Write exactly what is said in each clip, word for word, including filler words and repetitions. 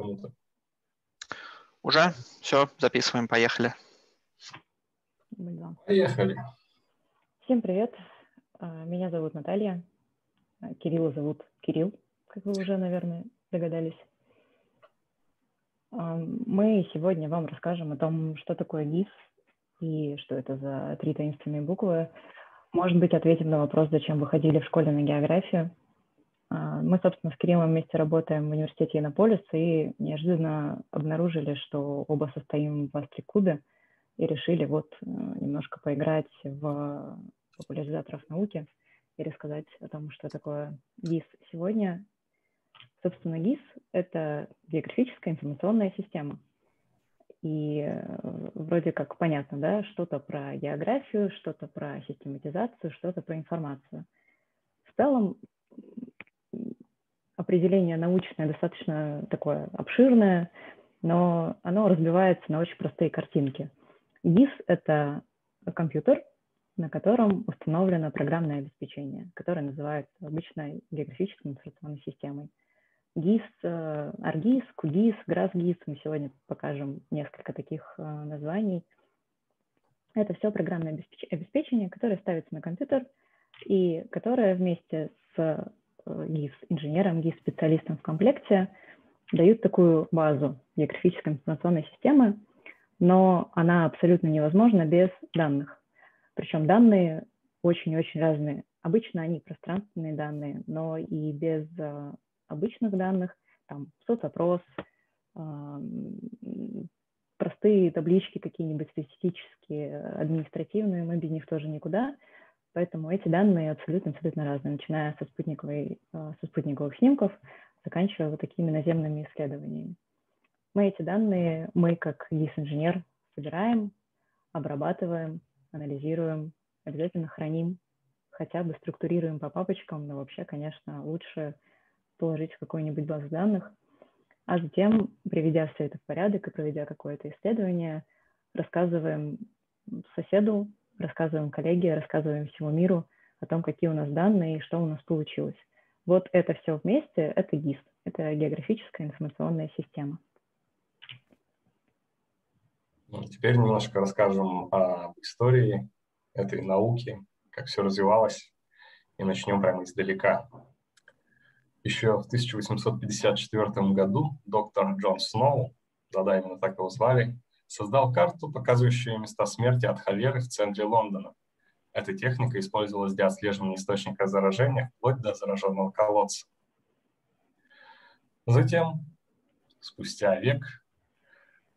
кому-то. Уже? Все, записываем, поехали. Поехали. Всем привет. Меня зовут Наталья. Кирилла зовут Кирилл, как вы уже, наверное, догадались. Мы сегодня вам расскажем о том, что такое ГИС и что это за три таинственные буквы. Может быть, ответим на вопрос, зачем вы ходили в школе на географию. Мы, собственно, с Кириллом вместе работаем в университете Иннополис и неожиданно обнаружили, что оба состоим в АстриКубе и решили вот немножко поиграть в популяризаторов науки и рассказать о том, что такое ГИС сегодня. Собственно, ГИС — это географическая информационная система. И вроде как понятно, да, что-то про географию, что-то про систематизацию, что-то про информацию. В целом определение научное достаточно такое обширное, но оно разбивается на очень простые картинки. ГИС — это компьютер, на котором установлено программное обеспечение, которое называют обычно географической информационной системой. ГИС, ArcGIS, QGIS, Grass джи ай эс, мы сегодня покажем несколько таких названий. Это все программное обеспечение, которое ставится на компьютер и которое вместе с ГИС-инженером, ГИС-специалистом в комплекте дают такую базу географической информационной системы, но она абсолютно невозможна без данных. Причем данные очень-очень разные. Обычно они пространственные данные, но и без обычных данных, там соцопрос, простые таблички какие-нибудь статистические, административные, мы без них тоже никуда, поэтому эти данные абсолютно-абсолютно разные, начиная со, со спутниковых снимков, заканчивая вот такими наземными исследованиями. Мы эти данные, мы как ГИС-инженер собираем, обрабатываем, анализируем, обязательно храним, хотя бы структурируем по папочкам, но вообще, конечно, лучше положить в какую-нибудь базу данных, а затем, приведя все это в порядок и проведя какое-то исследование, рассказываем соседу, рассказываем коллеге, рассказываем всему миру о том, какие у нас данные и что у нас получилось. Вот это все вместе, это ГИС, это географическая информационная система. Ну, теперь немножко расскажем об истории этой науки, как все развивалось, и начнем прямо издалека. Еще в тысяча восемьсот пятьдесят четвёртом году доктор Джон Сноу, да-да, именно так его звали, создал карту, показывающую места смерти от холеры в центре Лондона. Эта техника использовалась для отслеживания источника заражения вплоть до зараженного колодца. Затем, спустя век,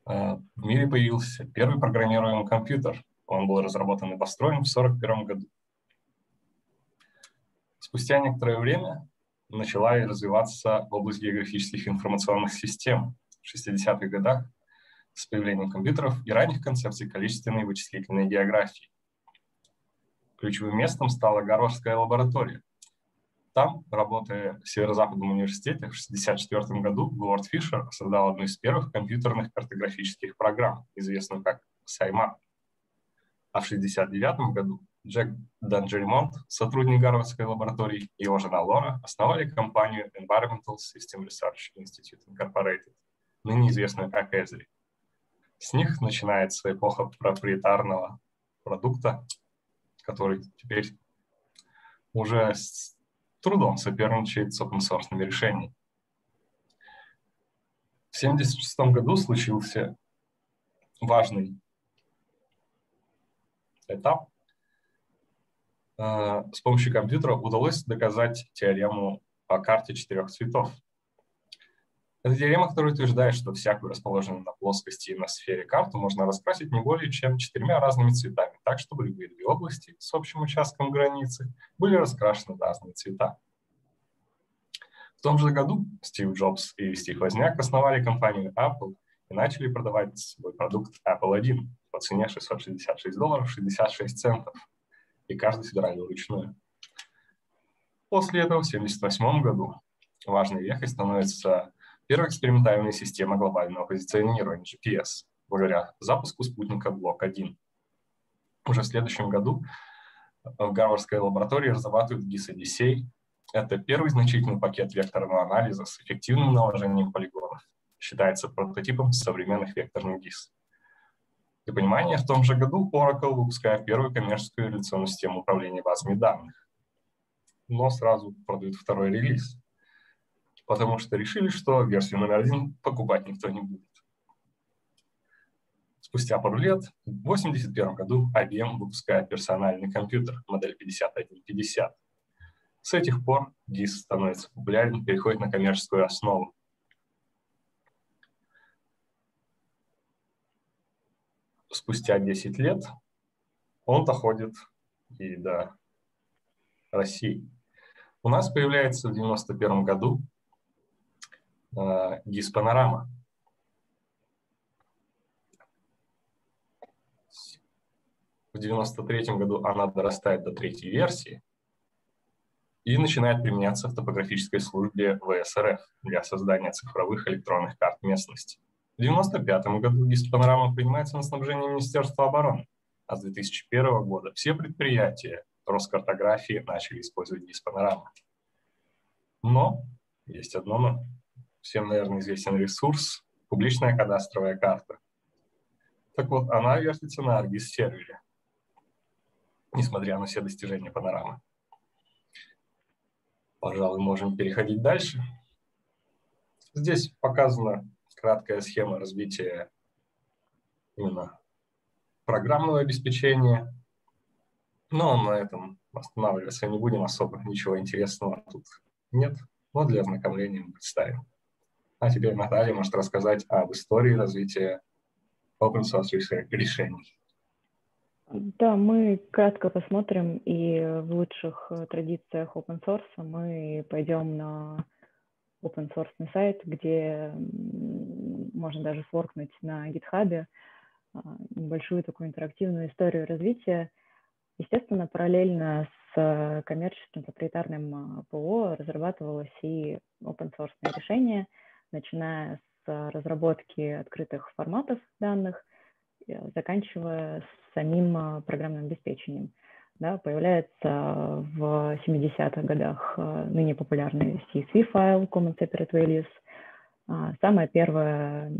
в мире появился первый программируемый компьютер. Он был разработан и построен в тысяча девятьсот сорок первом году. Спустя некоторое время начала и развиваться область географических информационных систем в шестидесятых годах с появлением компьютеров и ранних концепций количественной вычислительной географии. Ключевым местом стала Гарвардская лаборатория. Там, работая в Северо-Западном университете, в шестьдесят четвёртом году Говард Фишер создал одну из первых компьютерных картографических программ, известную как симар. А в шестьдесят девятом году Джек Данджермонд, сотрудник Гарвардской лаборатории, и его жена Лора основали компанию Environmental System Research Institute Incorporated, ныне известную как эзри. С них начинается эпоха проприетарного продукта, который теперь уже с трудом соперничает с open-source-ными решениями. В тысяча девятьсот семьдесят шестом году случился важный этап. С помощью компьютера удалось доказать теорему о карте четырех цветов. Это теорема, которая утверждает, что всякую расположенную на плоскости и на сфере карту можно раскрасить не более чем четырьмя разными цветами, так, чтобы любые две области с общим участком границы были раскрашены в разные цвета. В том же году Стив Джобс и Стив Возняк основали компанию Apple и начали продавать свой продукт Apple один по цене шестьсот шестьдесят шесть долларов шестьдесят шесть центов. И каждый собирал вручную. После этого в тысяча девятьсот семьдесят восьмом году важной вехой становится первая экспериментальная система глобального позиционирования джи пи эс, благодаря запуску спутника Блок один. Уже в следующем году в Гарвардской лаборатории разрабатывают ГИС-Одиссей. Это первый значительный пакет векторного анализа с эффективным наложением полигонов, считается прототипом современных векторных ГИС. Для понимания, в том же году Oracle выпускает первую коммерческую реляционную систему управления базами данных, но сразу продают второй релиз, потому что решили, что версию номер один покупать никто не будет. Спустя пару лет, в тысяча девятьсот восемьдесят первом году, ай би эм выпускает персональный компьютер, модель пятьдесят один пятьдесят. С этих пор ГИС становится популярен, переходит на коммерческую основу. Спустя десять лет он доходит и до России. У нас появляется в девяносто первом году э, ГИС-Панорама. В девяносто третьем году она дорастает до третьей версии и начинает применяться в топографической службе вэ эс эр эф для создания цифровых электронных карт местности. В девяносто пятом году ГИС-Панорама принимается на снабжение Министерства обороны, а с две тысячи первого года все предприятия Роскартографии начали использовать ГИС-Панораму. Но есть одно но. Всем, наверное, известен ресурс – публичная кадастровая карта. Так вот, она вертится на ArcGIS-сервере, несмотря на все достижения панорамы. Пожалуй, можем переходить дальше. Здесь показана краткая схема развития именно программного обеспечения. Но на этом останавливаться не будем особо. Ничего интересного тут нет. Но для ознакомления мы представим. А теперь Наталья может рассказать об истории развития open source решений. Да, мы кратко посмотрим, и в лучших традициях open source мы пойдем на open source сайт, где можно даже своркнуть на гитхабе небольшую такую интерактивную историю развития. Естественно, параллельно с коммерческим проприетарным ПО разрабатывалось и open source решение, начиная с разработки открытых форматов данных, заканчивая с самим программным обеспечением. Да, появляется в семидесятых годах ныне популярный си эс ви файл Common Separate Values. Самое первое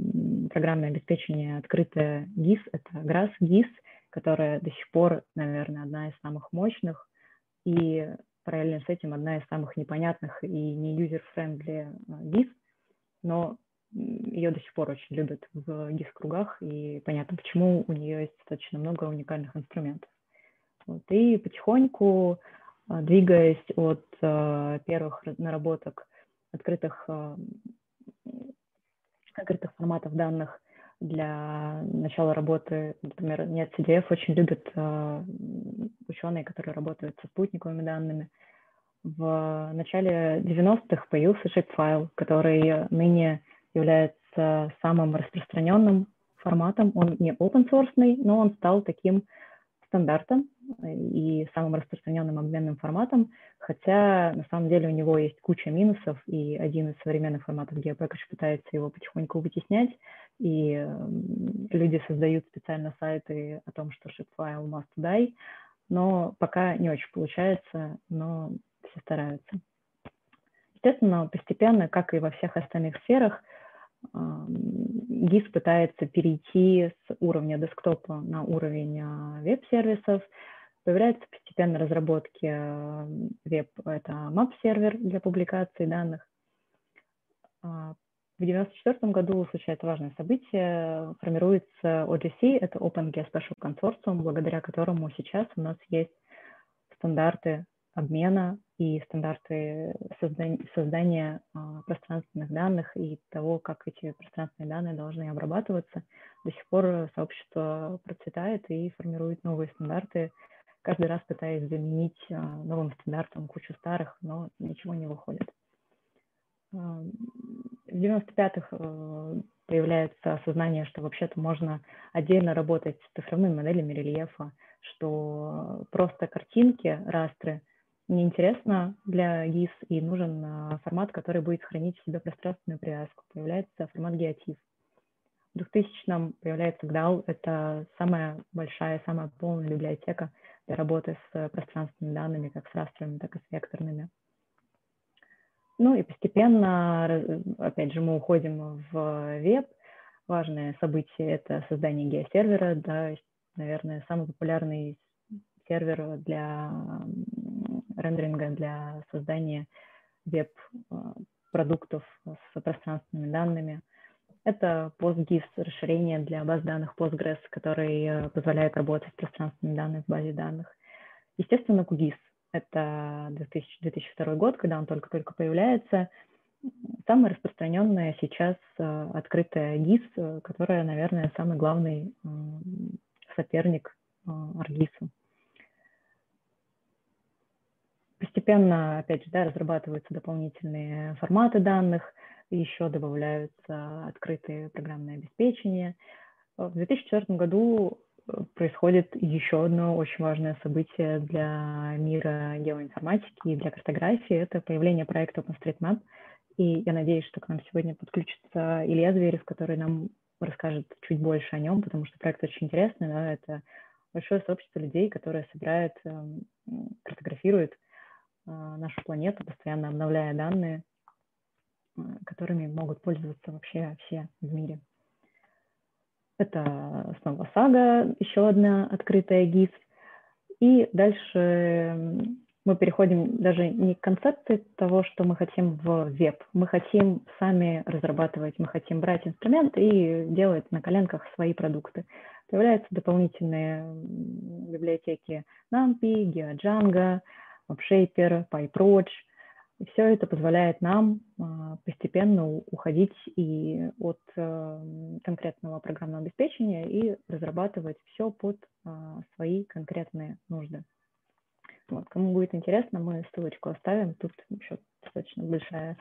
программное обеспечение открытое джи ай эс, это Grass джи ай эс, которая до сих пор, наверное, одна из самых мощных и параллельно с этим одна из самых непонятных и не user-friendly джи ай эс, но ее до сих пор очень любят в ГИС-кругах, и понятно, почему у нее есть достаточно много уникальных инструментов. Вот. И потихоньку, двигаясь от э, первых наработок открытых, э, открытых форматов данных для начала работы, например, нет, си ди эф очень любят э, ученые, которые работают со спутниковыми данными. В начале девяностых появился шейпфайл, который ныне является самым распространенным форматом. Он не open-source, но он стал таким стандартом и самым распространенным обменным форматом, хотя на самом деле у него есть куча минусов, и один из современных форматов GeoPackage пытается его потихоньку вытеснять, и люди создают специально сайты о том, что shapefile must die, но пока не очень получается, но все стараются. Естественно, постепенно, как и во всех остальных сферах, ГИС пытается перейти с уровня десктопа на уровень веб-сервисов. Появляются постепенно разработки веб, это мап-сервер для публикации данных. В девяносто четвёртом году случается важное событие, формируется о джи си, это OpenGIS Special Consortium, благодаря которому сейчас у нас есть стандарты обмена и стандарты созда- создания а, пространственных данных и того, как эти пространственные данные должны обрабатываться. До сих пор сообщество процветает и формирует новые стандарты, каждый раз пытаясь заменить а, новым стандартом кучу старых, но ничего не выходит. В девяносто пятых появляется осознание, что вообще-то можно отдельно работать с цифровыми моделями рельефа, что просто картинки, растры, неинтересно для ГИС, и нужен формат, который будет хранить в себе пространственную привязку. Появляется формат GeoTIFF. В двухтысячном появляется джи ди эл. Это самая большая, самая полная библиотека для работы с пространственными данными, как с растровыми, так и с векторными. И Ну и постепенно, опять же, мы уходим в веб. Важное событие – это создание геосервера, да, наверное, самый популярный сервер для рендеринга, для создания веб-продуктов с пространственными данными. Это PostGIS, расширение для баз данных Postgres, который позволяет работать с пространственными данными в базе данных. Естественно, QGIS – это две тысячи второй год, когда он только-только появляется. Самое распространенное сейчас открытое гис, которое, наверное, самый главный соперник ArcGIS. Постепенно, опять же, да, разрабатываются дополнительные форматы данных, еще добавляются открытые программные обеспечения. В две тысячи четвёртом году происходит еще одно очень важное событие для мира геоинформатики и для картографии. Это появление проекта OpenStreetMap. И я надеюсь, что к нам сегодня подключится Илья Зверев, который нам расскажет чуть больше о нем, потому что проект очень интересный, но это большое сообщество людей, которые собирают, картографируют нашу планету, постоянно обновляя данные, которыми могут пользоваться вообще все в мире. Это снова сага, еще одна открытая гис. И дальше мы переходим даже не к концепции того, что мы хотим в веб. Мы хотим сами разрабатывать, мы хотим брать инструмент и делать на коленках свои продукты. Появляются дополнительные библиотеки NumPy, GeoDjango, WebShaper, PyTorch. И все это позволяет нам постепенно уходить и от конкретного программного обеспечения и разрабатывать все под свои конкретные нужды. Вот. Кому будет интересно, мы ссылочку оставим. Тут еще достаточно большая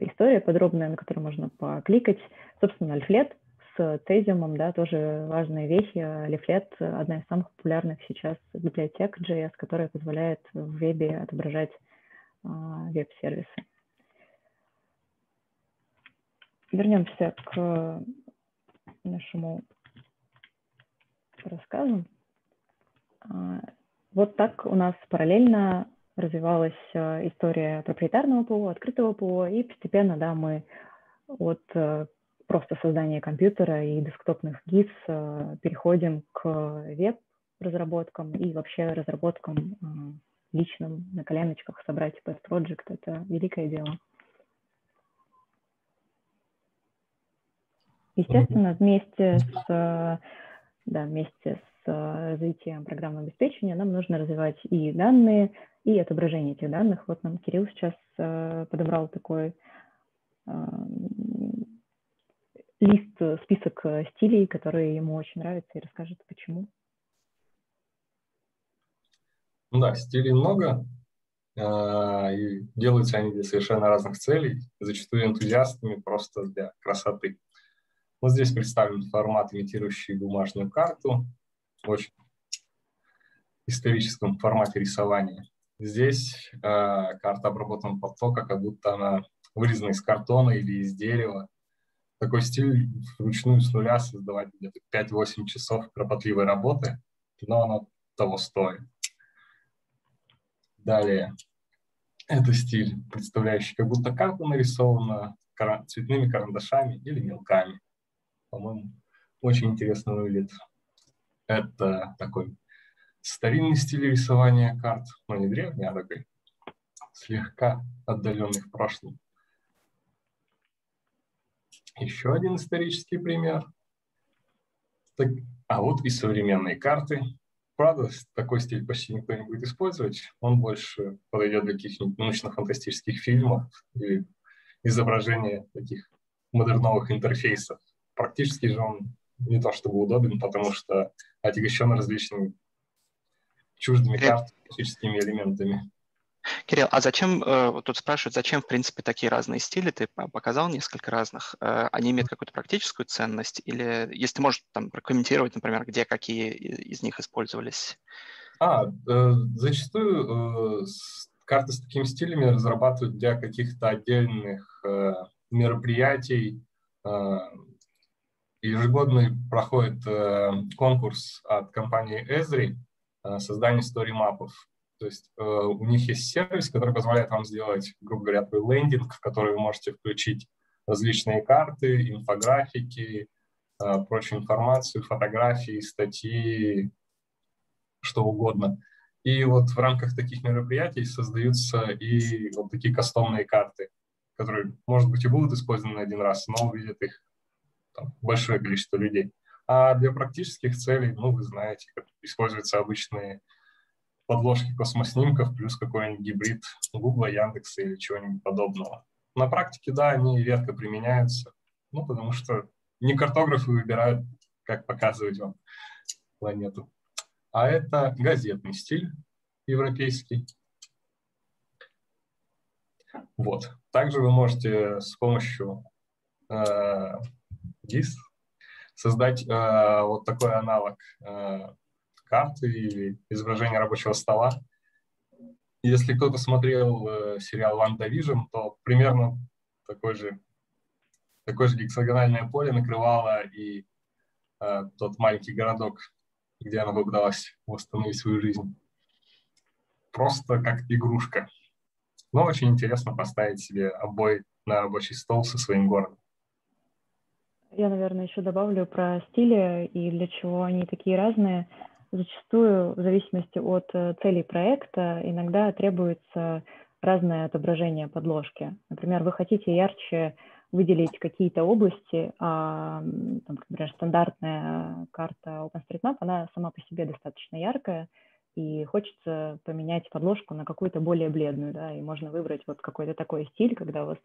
история, подробная, на которую можно покликать. Собственно, лифлет с тезиумом, да, тоже важная вещь. Лифлет – одна из самых популярных сейчас библиотек джей эс, которая позволяет в вебе отображать а, веб-сервисы. Вернемся к нашему рассказу. Вот так у нас параллельно развивалась история проприетарного ПО, открытого ПО, и постепенно, да, мы от просто создания компьютера и десктопных гис переходим к веб-разработкам и вообще разработкам личным на коленочках. Собрать pet project – это великое дело. Естественно, вместе с, да, вместе с развитием программного обеспечения нам нужно развивать и данные, и отображение этих данных. Вот нам Кирилл сейчас подобрал такой лист, список стилей, которые ему очень нравятся, и расскажет, почему. Ну да, стилей много, и делаются они для совершенно разных целей, зачастую энтузиастами просто для красоты. Вот здесь представлен формат, имитирующий бумажную карту, в очень историческом формате рисования. Здесь э, карта обработана под то, как будто она вырезана из картона или из дерева. Такой стиль вручную с нуля создавать где-то пять-восемь часов кропотливой работы, но оно того стоит. Далее. Это стиль, представляющий, как будто карта нарисована кара- цветными карандашами или мелками. По-моему, очень интересно выглядит. Это такой старинный стиль рисования карт, но не древний, а такой слегка отдаленный в прошлом. Еще один исторический пример. Так, а вот и современные карты. Правда, такой стиль почти никто не будет использовать. Он больше подойдет для каких-нибудь научно-фантастических фильмов или изображения таких модерновых интерфейсов. Практически же он не то чтобы удобен, потому что отягощен различными чуждыми картами, физическими элементами. Кирилл, а зачем, вот тут спрашивают, зачем, в принципе, такие разные стили? Ты показал несколько разных. Они имеют какую-то практическую ценность? Или, если ты можешь там прокомментировать, например, где какие из них использовались? А, э, зачастую э, карты с такими стилями разрабатывают для каких-то отдельных э, мероприятий, э, ежегодно проходит э, конкурс от компании Esri э, создание стори-мапов. То есть э, у них есть сервис, который позволяет вам сделать, грубо говоря, такой лендинг, в который вы можете включить различные карты, инфографики, э, прочую информацию, фотографии, статьи, что угодно. И вот в рамках таких мероприятий создаются и вот такие кастомные карты, которые, может быть, и будут использованы один раз, но увидят их там большое количество людей. А для практических целей, ну, вы знаете, как используются обычные подложки космоснимков плюс какой-нибудь гибрид Гугла, Яндекса или чего-нибудь подобного. На практике, да, они редко применяются, ну, потому что не картографы выбирают, как показывать вам планету. А это газетный стиль европейский. Вот. Также вы можете с помощью э, гис создать э, вот такой аналог э, карты или изображения рабочего стола. Если кто-то смотрел э, сериал WandaVision, то примерно такой же, такое же гексагональное поле накрывало и э, тот маленький городок, где она попыталась восстановить свою жизнь. Просто как игрушка. Но очень интересно поставить себе обои на рабочий стол со своим городом. Я, наверное, еще добавлю про стили и для чего они такие разные. Зачастую, в зависимости от целей проекта, иногда требуется разное отображение подложки. Например, вы хотите ярче выделить какие-то области, а, там, например, стандартная карта OpenStreetMap, она сама по себе достаточно яркая, и хочется поменять подложку на какую-то более бледную, да, и можно выбрать вот какой-то такой стиль, когда у вас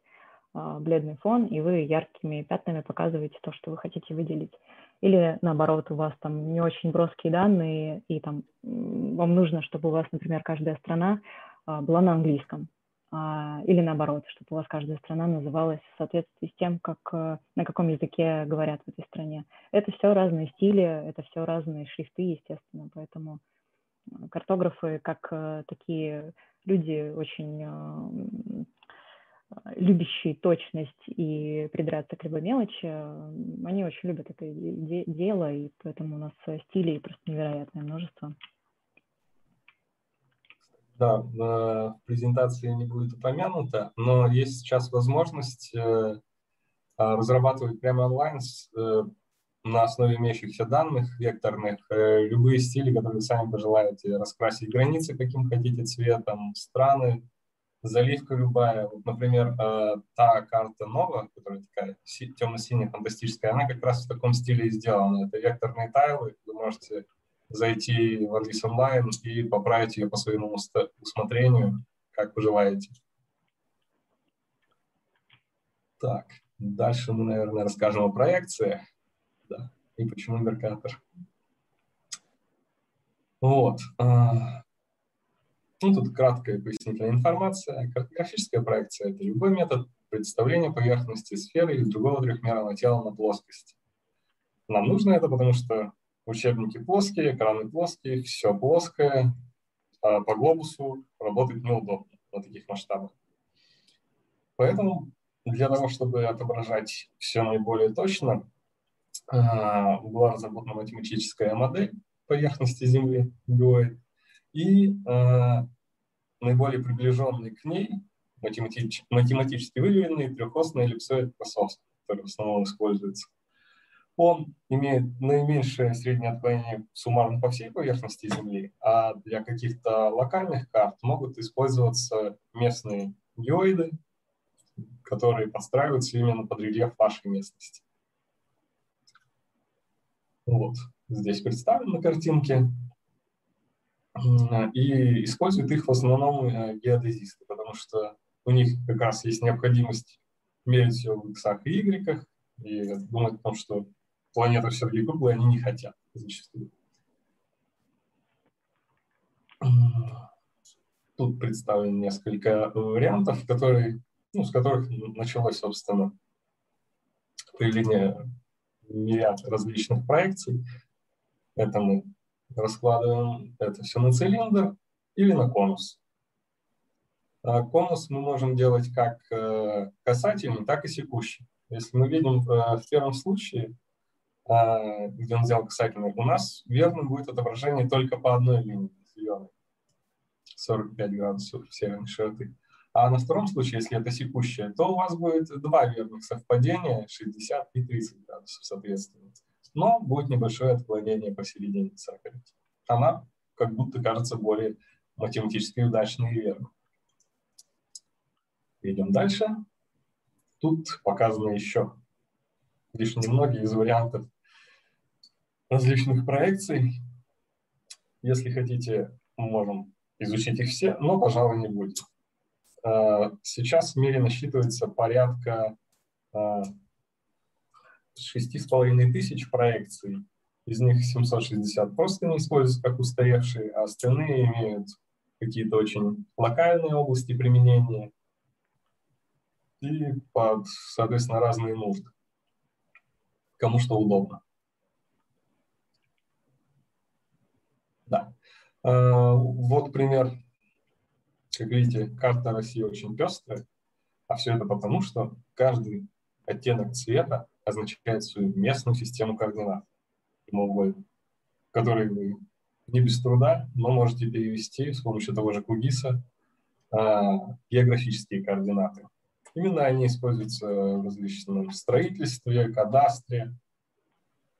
а, бледный фон, и вы яркими пятнами показываете то, что вы хотите выделить. Или наоборот, у вас там не очень броские данные, и там вам нужно, чтобы у вас, например, каждая страна а, была на английском. Или наоборот, чтобы у вас каждая страна называлась в соответствии с тем, как, на каком языке говорят в этой стране. Это все разные стили, это все разные шрифты, естественно, поэтому картографы, как такие люди, очень любящие точность и придраться к любой мелочи, они очень любят это де- дело, и поэтому у нас стилей просто невероятное множество. Да, в презентации не будет упомянуто, но есть сейчас возможность разрабатывать прямо онлайн на основе имеющихся данных векторных любые стили, которые вы сами пожелаете, раскрасить границы, каким хотите цветом, страны, заливка любая. Вот, например, та карта Нова, которая такая темно-синяя, фантастическая, она как раз в таком стиле и сделана. Это векторные тайлы, вы можете зайти в ArcGIS онлайн и поправить ее по своему усмотрению, как вы желаете. Так, дальше мы, наверное, расскажем о проекциях, да, и почему меркатор. Вот. Ну, тут краткая пояснительная информация. Картографическая проекция – это любой метод представления поверхности сферы или другого трехмерного тела на плоскости. Нам нужно это, потому что учебники плоские, экраны плоские, все плоское. А по глобусу работать неудобно на таких масштабах. Поэтому для того, чтобы отображать все наиболее точно, была разработана математическая модель поверхности Земли, биоид, и а, наиболее приближенный к ней, математич, математически выверенный трехосный эллипсоид Красовского, который в основном используется. Он имеет наименьшее среднее отклонение суммарно по всей поверхности Земли, а для каких-то локальных карт могут использоваться местные геоиды, которые подстраиваются именно под рельеф вашей местности. Вот, здесь представлены картинки. И используют их в основном геодезисты, потому что у них как раз есть необходимость мерить все в иксах и игреках и думать о том, что планета все-таки круглая, они не хотят зачастую. Тут представлено несколько вариантов, которые, ну, с которых началось, собственно, появление мириад различных проекций. Это мы раскладываем это все на цилиндр или на конус. Конус мы можем делать как касательный, так и секущий. Если мы видим в первом случае, где он взял касательный, у нас верным будет отображение только по одной линии. сорок пять градусов северной широты. А на втором случае, если это секущее, то у вас будет два верных совпадения, шестьдесят и тридцать градусов соответственно. Но будет небольшое отклонение посередине сакры. Она как будто кажется более математически удачной и верной. Идем дальше. Тут показано еще лишь немногие из вариантов различных проекций. Если хотите, мы можем изучить их все, но, пожалуй, не будем. Сейчас в мире насчитывается порядка шести с половиной тысяч проекций. Из них семьсот шестьдесят просто не используются как устаревшие, а остальные имеют какие-то очень локальные области применения и под, соответственно, разные нужды. Кому что удобно. Да. Вот пример. Как видите, карта России очень пестрая, а все это потому, что каждый оттенок цвета означает свою местную систему координат, которую вы не без труда, но можете перевести с помощью того же QGIS географические координаты. Именно они используются в различном строительстве, кадастре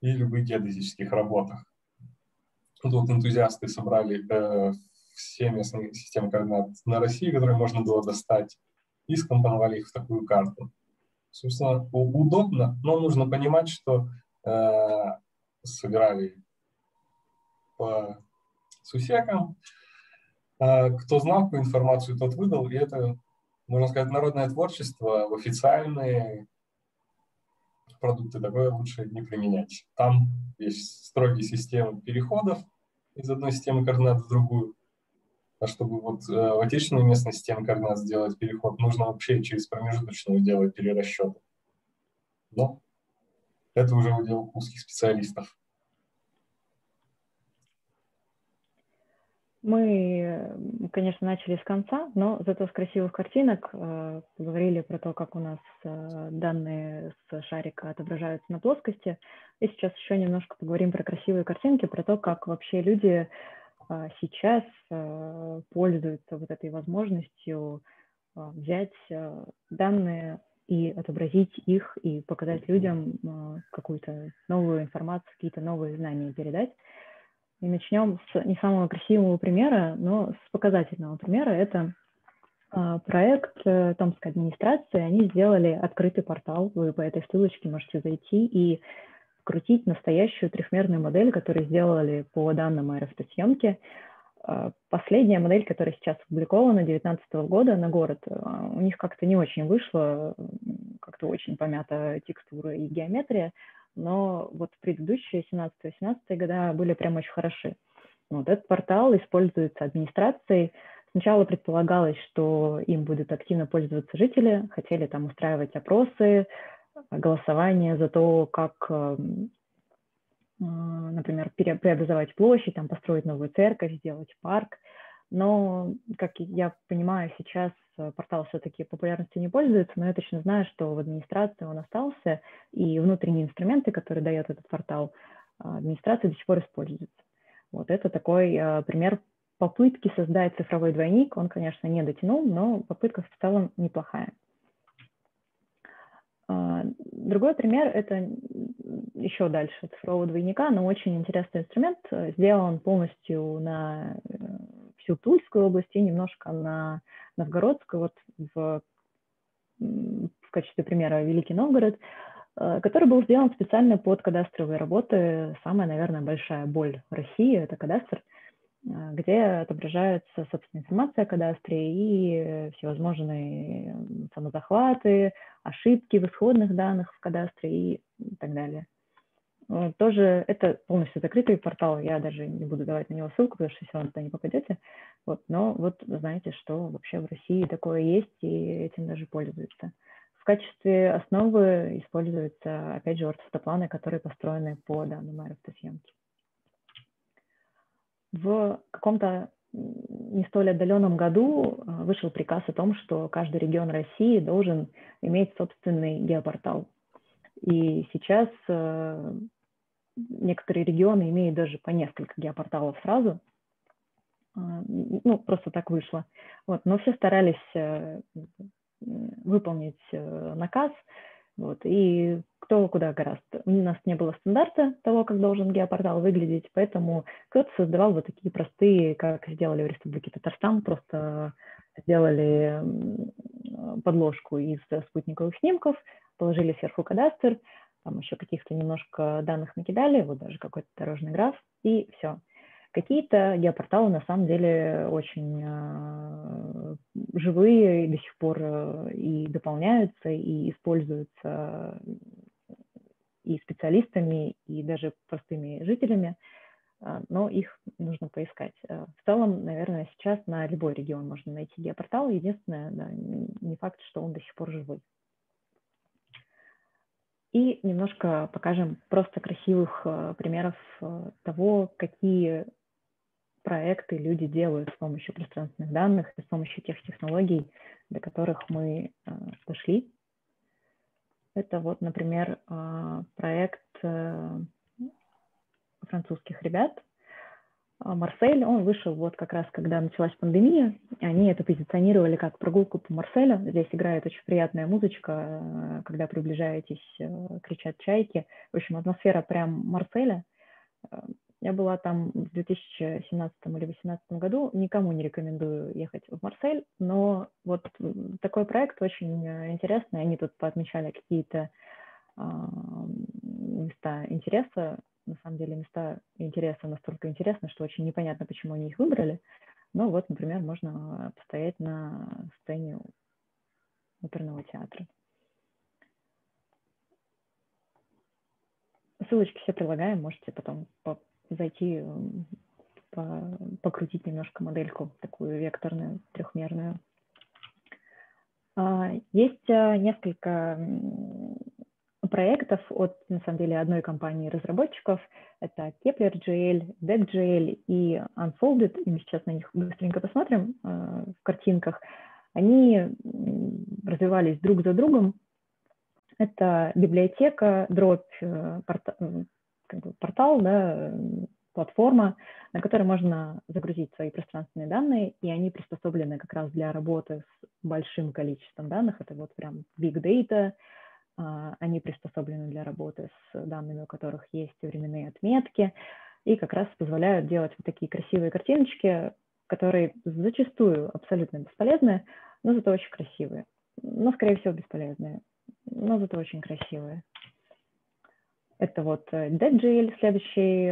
и любых геодезических работах. Тут энтузиасты собрали э, все местные системы координат на России, которые можно было достать, и скомпоновали их в такую карту. Собственно, удобно, но нужно понимать, что э, собирали по сусекам. Э, кто знал, какую информацию, тот выдал, и это, можно сказать, народное творчество в официальные продукты такое лучше не применять. Там есть строгие системы переходов из одной системы координат в другую. А чтобы вот э, в отечественной местной системе координат сделать переход, нужно вообще через промежуточную делать перерасчеты. Но это уже удел узких специалистов. Мы, конечно, начали с конца, но зато с красивых картинок поговорили про то, как у нас данные с шарика отображаются на плоскости. И сейчас еще немножко поговорим про красивые картинки, про то, как вообще люди сейчас пользуются вот этой возможностью взять данные и отобразить их, и показать людям какую-то новую информацию, какие-то новые знания передать. И начнем с не самого красивого примера, но с показательного примера. Это проект Томской администрации. Они сделали открытый портал. Вы по этой ссылочке можете зайти и вкрутить настоящую трехмерную модель, которую сделали по данным аэрофотосъемки. Последняя модель, которая сейчас опубликована, две тысячи девятнадцатого года на город, у них как-то не очень вышло, как-то очень помята текстура и геометрия. Но вот предыдущие семнадцатый-восемнадцатый года были прям очень хороши. Вот этот портал используется администрацией. Сначала предполагалось, что им будут активно пользоваться жители, хотели там устраивать опросы, голосование за то, как, например, преобразовать площадь, там, построить новую церковь, сделать парк. Но, как я понимаю, сейчас портал все-таки популярностью не пользуется, но я точно знаю, что в администрации он остался, и внутренние инструменты, которые дает этот портал, администрация до сих пор используется. Вот это такой пример попытки создать цифровой двойник. Он, конечно, не дотянул, но попытка в целом неплохая. Другой пример – это еще дальше цифрового двойника, но очень интересный инструмент. Сделан полностью на всю Тульскую область и немножко на Новгородскую, вот в, в качестве примера Великий Новгород, который был сделан специально под кадастровые работы. Самая, наверное, большая боль России – это кадастр, где отображается, собственно, информация о кадастре и всевозможные самозахваты, ошибки в исходных данных в кадастре и так далее. Тоже это полностью закрытый портал, я даже не буду давать на него ссылку, потому что все равно туда не попадете. Вот, но вот знаете, что вообще в России такое есть, и этим даже пользуются. В качестве основы используются, опять же, ортофотопланы, которые построены по данным аэрофотосъемки. В каком-то не столь отдаленном году вышел приказ о том, что каждый регион России должен иметь собственный геопортал. И сейчас э, некоторые регионы имеют даже по несколько геопорталов сразу. ну, просто так вышло. Вот, но все старались выполнить наказ, вот, и кто куда гораздо. У нас не было стандарта того, как должен геопортал выглядеть, поэтому кто-то создавал вот такие простые, как сделали в Республике Татарстан, просто сделали подложку из спутниковых снимков, положили сверху кадастр, там еще каких-то немножко данных накидали, вот даже какой-то дорожный граф, и все. Какие-то геопорталы на самом деле очень э, живые до сих пор э, и дополняются, и используются и специалистами, и даже простыми жителями, э, но их нужно поискать. Э, в целом, наверное, сейчас на любой регион можно найти геопортал, единственное, да, не факт, что он до сих пор живой. И немножко покажем просто красивых э, примеров э, того, какие проекты люди делают с помощью пространственных данных и с помощью тех технологий, до которых мы э, дошли. Это вот, например, э, проект э, французских ребят. Марсель, он вышел вот как раз, когда началась пандемия. Они это позиционировали как прогулку по Марселю. Здесь играет очень приятная музычка, когда приближаетесь, кричат чайки. В общем, атмосфера прям Марселя. Я была там в две тысячи семнадцатом или две тысячи восемнадцатом году. Никому не рекомендую ехать в Марсель, но вот такой проект очень интересный. Они тут поотмечали какие-то места интереса. На самом деле места интереса настолько интересны, что очень непонятно, почему они их выбрали. Но вот, например, можно постоять на сцене оперного театра. Ссылочки все прилагаем, можете потом по зайти, по покрутить немножко модельку, такую векторную, трехмерную. Есть несколько проектов от, на самом деле, одной компании разработчиков. Это Kepler.gl, Deck.gl и Unfolded. И мы сейчас на них быстренько посмотрим э, в картинках. Они развивались друг за другом. Это библиотека, дробь, порта, как бы портал, да, платформа, на которой можно загрузить свои пространственные данные, и они приспособлены как раз для работы с большим количеством данных. Это вот прям big data. Они приспособлены для работы с данными, у которых есть временные отметки, и как раз позволяют делать вот такие красивые картиночки, которые зачастую абсолютно бесполезны, но зато очень красивые. Но, скорее всего, бесполезные, но зато очень красивые. Это вот Deck.gl, следующий,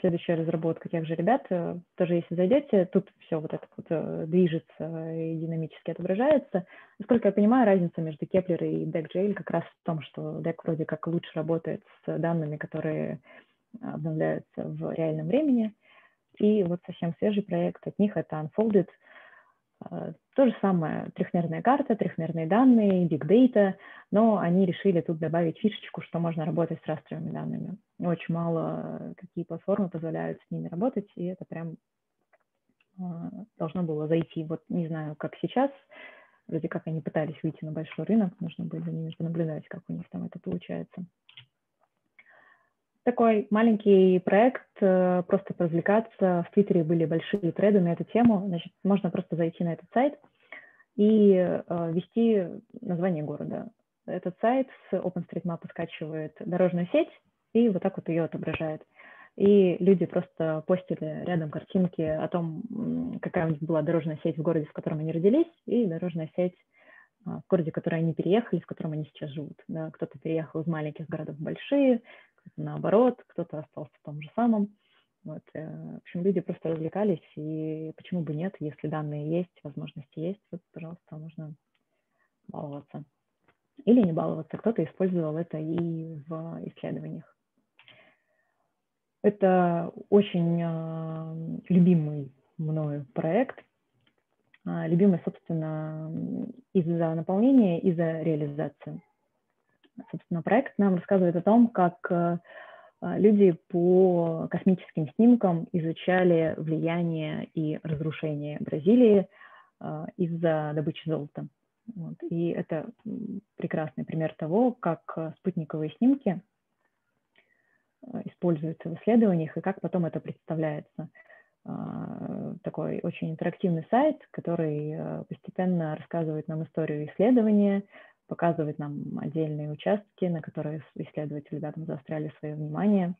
следующая разработка тех же ребят. Тоже если зайдете, тут все вот это вот движется и динамически отображается. Насколько я понимаю, разница между Kepler и Deck.gl как раз в том, что Deck вроде как лучше работает с данными, которые обновляются в реальном времени. И вот совсем свежий проект от них — это Unfolded. То же самое, трехмерная карта, трехмерные данные, big data, но они решили тут добавить фишечку, что можно работать с растровыми данными. Очень мало какие платформы позволяют с ними работать, и это прям должно было зайти. Вот не знаю, как сейчас, вроде как они пытались выйти на большой рынок, нужно было за ними понаблюдать, как у них там это получается. Такой маленький проект, просто развлекаться. В Твиттере были большие треды на эту тему. Значит, можно просто зайти на этот сайт и ввести название города. Этот сайт с OpenStreetMap скачивает дорожную сеть и вот так вот ее отображает. И люди просто постили рядом картинки о том, какая у них была дорожная сеть в городе, в котором они родились, и дорожная сеть в городе, в который они переехали, в котором они сейчас живут. Да, кто-то переехал из маленьких городов в большие, наоборот, кто-то остался в том же самом. Вот. В общем, люди просто развлекались, и почему бы нет, если данные есть, возможности есть, вот, пожалуйста, можно баловаться. Или не баловаться, кто-то использовал это и в исследованиях. Это очень э, любимый мною проект, э, любимый, собственно, из-за наполнения, из-за реализации. Собственно, проект нам рассказывает о том, как люди по космическим снимкам изучали влияние и разрушение Бразилии из-за добычи золота. Вот. И это прекрасный пример того, как спутниковые снимки используются в исследованиях и как потом это представляется. такой очень интерактивный сайт, который постепенно рассказывает нам историю исследования, показывает нам отдельные участки, на которые исследователи да, там заостряли свое внимание,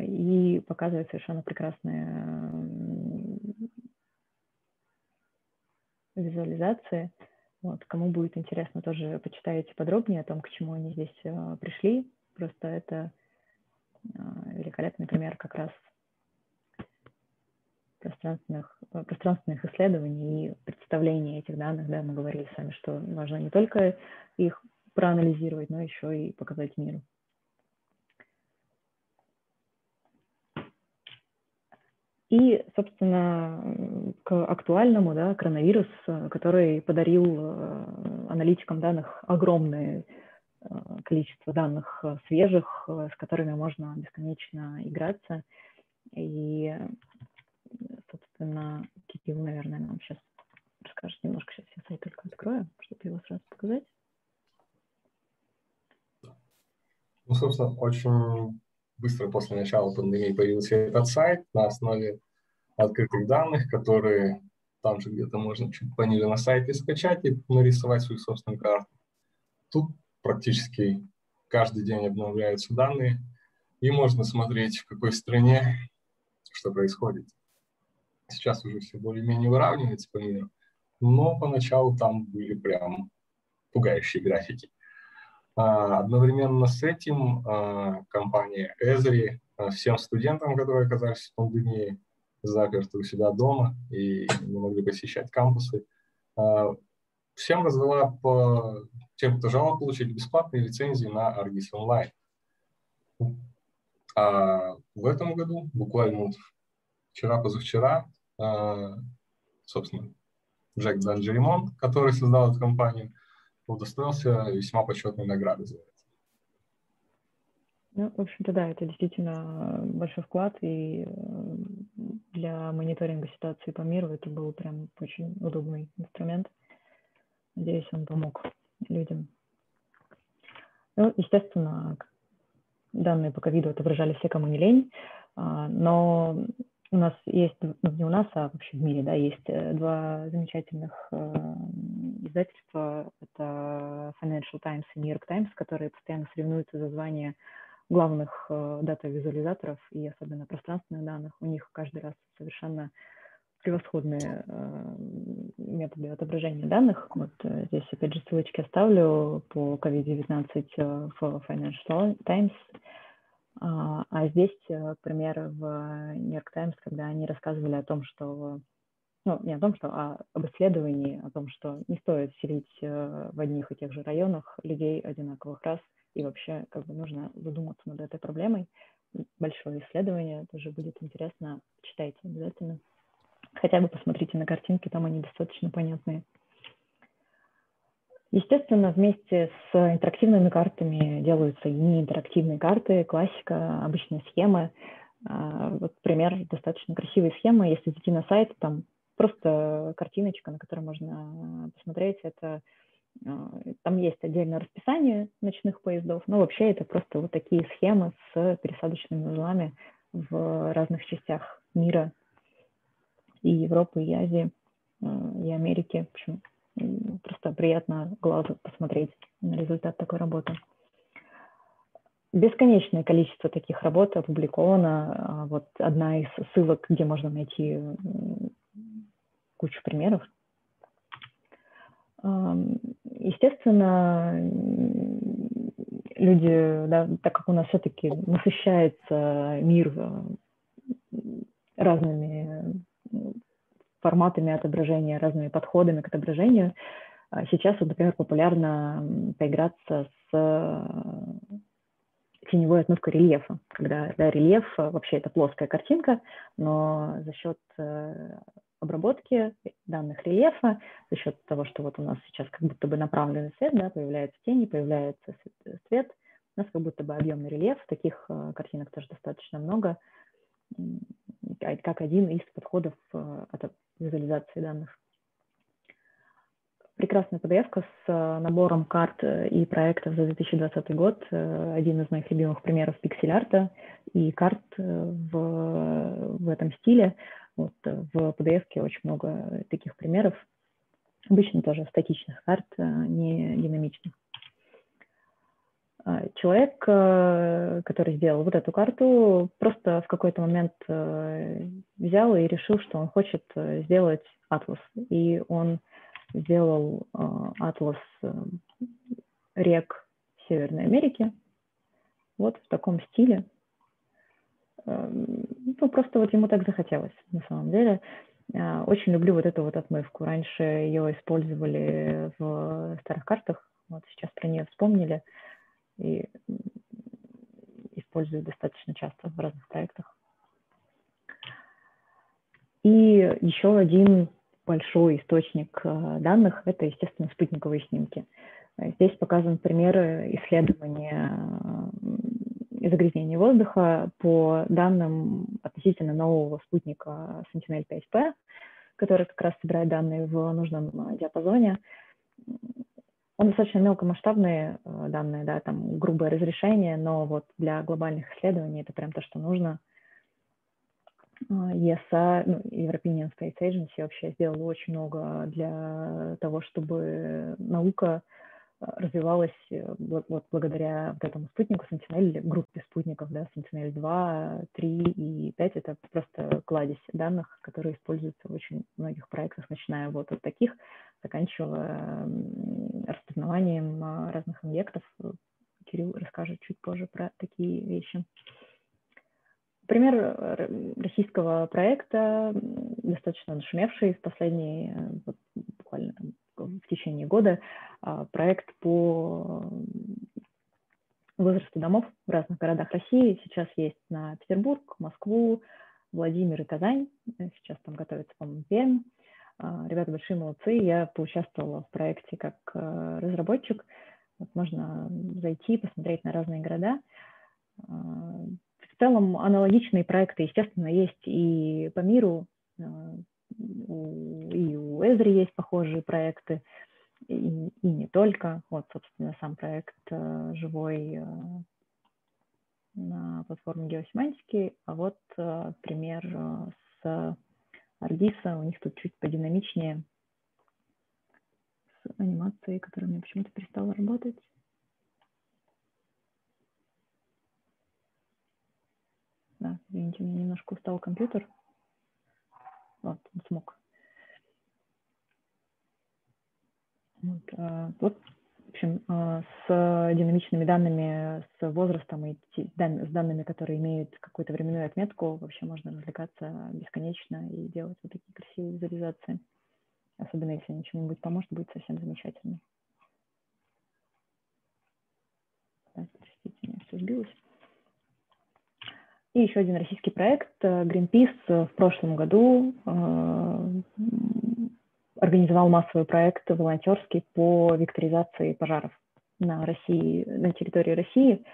и показывает совершенно прекрасные визуализации. Вот, кому будет интересно, тоже почитайте подробнее о том, к чему они здесь пришли. Просто это великолепный пример как раз пространственных, пространственных исследований и представления этих данных. Да, мы говорили сами, что важно не только их проанализировать, но еще и показать миру. И, собственно, к актуальному, да, коронавирус, который подарил аналитикам данных огромное количество данных свежих, с которыми можно бесконечно играться. И, собственно, Кирилл, наверное, нам сейчас расскажет немножко. Сейчас я сайт только открою, чтобы его сразу показать. Ну, собственно, очень... Быстро после начала пандемии появился этот сайт на основе открытых данных, которые там же где-то можно чуть пониже на сайте скачать и нарисовать свою собственную карту. Тут практически каждый день обновляются данные, и можно смотреть, в какой стране что происходит. Сейчас уже все более-менее выравнивается по миру, но поначалу там были прям пугающие графики. Одновременно с этим компания Эзри всем студентам, которые оказались в пандемии заперты у себя дома и не могли посещать кампусы, всем раздала по тем, кто желал получить бесплатные лицензии на ArcGIS онлайн. А в этом году, буквально вчера-позавчера, собственно, Джек Данджермонд, который создал эту компанию, удостоился весьма почетной награды за это. Ну, в общем-то, да, это действительно большой вклад, и для мониторинга ситуации по миру это был прям очень удобный инструмент. Надеюсь, он помог людям. Ну, естественно, данные по ковиду отображали все, кому не лень, но у нас есть, не у нас, а вообще в мире, да, есть два замечательных э, издательства. Это Financial Times и New York Times, которые постоянно соревнуются за звание главных э, дата-визуализаторов и особенно пространственных данных. У них каждый раз совершенно превосходные э, методы отображения данных. Вот э, здесь, опять же, ссылочки оставлю по ковид девятнадцать э, в Financial Times. А здесь, к примеру, в New York Times, когда они рассказывали о том, что, ну, не о том, что, а об исследовании, о том, что не стоит селить в одних и тех же районах людей одинаковых рас, и вообще, как бы, нужно задуматься над этой проблемой. Большое исследование, тоже будет интересно, читайте обязательно. Хотя бы посмотрите на картинки, там они достаточно понятные. Естественно, вместе с интерактивными картами делаются и неинтерактивные карты, классика, обычные схемы. Вот пример достаточно красивой схемы. Если зайти на сайт, там просто картиночка, на которой можно посмотреть. Это, там есть отдельное расписание ночных поездов, но вообще это просто вот такие схемы с пересадочными узлами в разных частях мира, и Европы, и Азии, и Америки, в общем. Просто приятно глазу посмотреть на результат такой работы. Бесконечное количество таких работ опубликовано. Вот одна из ссылок, где можно найти кучу примеров. Естественно, люди, да, так как у нас все-таки насыщается мир разными форматами отображения, разными подходами к отображению. Сейчас, например, популярно поиграться с теневой отмывкой рельефа, когда да, рельеф вообще это плоская картинка, но за счет обработки данных рельефа, за счет того, что вот у нас сейчас как будто бы направленный свет, да, появляются тени, появляется свет, у нас как будто бы объемный рельеф, таких картинок тоже достаточно много, как один из подходов от визуализации данных. прекрасная пи ди эф-ка с набором карт и проектов за две тысячи двадцатый год. Один из моих любимых примеров пиксель-арта и карт в, в этом стиле. Вот, в пи ди эф-ке очень много таких примеров. Обычно тоже статичных карт, не динамичных. Человек, который сделал вот эту карту, просто в какой-то момент взял и решил, что он хочет сделать атлас. И он сделал атлас рек Северной Америки. Вот в таком стиле. Ну, просто вот ему так захотелось, на самом деле. Очень люблю вот эту вот отмывку. Раньше ее использовали в старых картах. Вот сейчас про нее вспомнили. И использую достаточно часто в разных проектах. И еще один большой источник данных – это, естественно, спутниковые снимки. Здесь показаны примеры исследования загрязнения воздуха по данным относительно нового спутника Sentinel пять пэ, который как раз собирает данные в нужном диапазоне. Он достаточно мелкомасштабные данные, да, там грубое разрешение, но вот для глобальных исследований это прям то, что нужно. и эс а, ну, European Space Agency вообще сделала очень много для того, чтобы наука развивалась вот благодаря вот этому спутнику Sentinel, группе спутников, да, Sentinel два, три и пять, это просто кладезь данных, которые используются в очень многих проектах, начиная вот от таких, заканчивая распознаванием разных объектов. Кирилл расскажет чуть позже про такие вещи. Пример российского проекта, достаточно нашумевший в последние, вот, буквально там, в течение года, проект по возрасту домов в разных городах России. Сейчас есть на Петербург, Москву, Владимир и Казань. Сейчас там готовится, по-моему, Пермь. Ребята большие молодцы. Я поучаствовала в проекте как разработчик. Вот можно зайти, посмотреть на разные города. В целом аналогичные проекты, естественно, есть и по миру. И у Эзри есть похожие проекты, и, и не только. Вот, собственно, сам проект э, живой э, на платформе геосемантики. А вот э, пример э, с Ардиса. У них тут чуть подинамичнее с анимацией, которая мне почему-то перестала работать. Да, извините, у меня немножко устал компьютер. Вот, не смог. Вот, вот, в общем, с динамичными данными, с возрастом и с данными, которые имеют какую-то временную отметку, вообще можно развлекаться бесконечно и делать вот такие красивые визуализации. Особенно если они чем-нибудь поможет, будет совсем замечательно. Так, простите, у меня все сбилось. И еще один российский проект. Greenpeace в прошлом году э, организовал массовый проект волонтерский по векторизации пожаров на, России, на территории России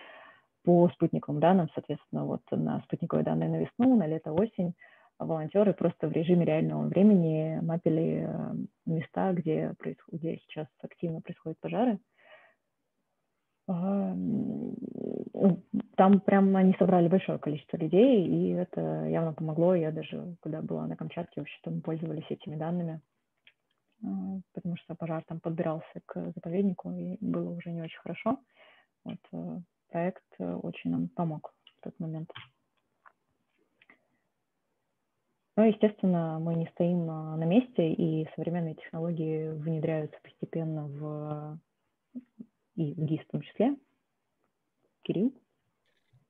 по спутниковым данным, соответственно, вот на спутниковые данные на весну, на лето, осень. Волонтеры просто в режиме реального времени мапили места, где, где сейчас активно происходят пожары. Там прям они собрали большое количество людей, и это явно помогло. Я даже, когда была на Камчатке, вообще-то мы пользовались этими данными, потому что пожар там подбирался к заповеднику, и было уже не очень хорошо. Вот, проект очень нам помог в тот момент. Ну, естественно, мы не стоим на месте, и современные технологии внедряются постепенно в... и в ГИС в том числе. Кирилл?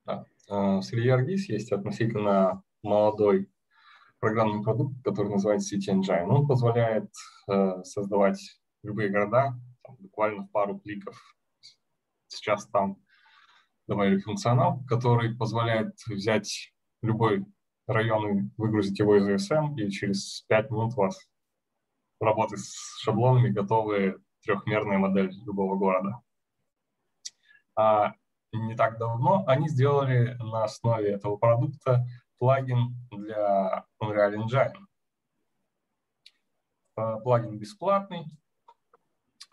Да. С Ильей ArcGIS есть относительно молодой программный продукт, который называется City Engine. Он позволяет создавать любые города там, буквально в пару кликов. Сейчас там добавили функционал, который позволяет взять любой район и выгрузить его из ай эс эм, и через пять минут у вас работы с шаблонами готовы трехмерная модель любого города. А не так давно они сделали на основе этого продукта плагин для Unreal Engine. Плагин бесплатный,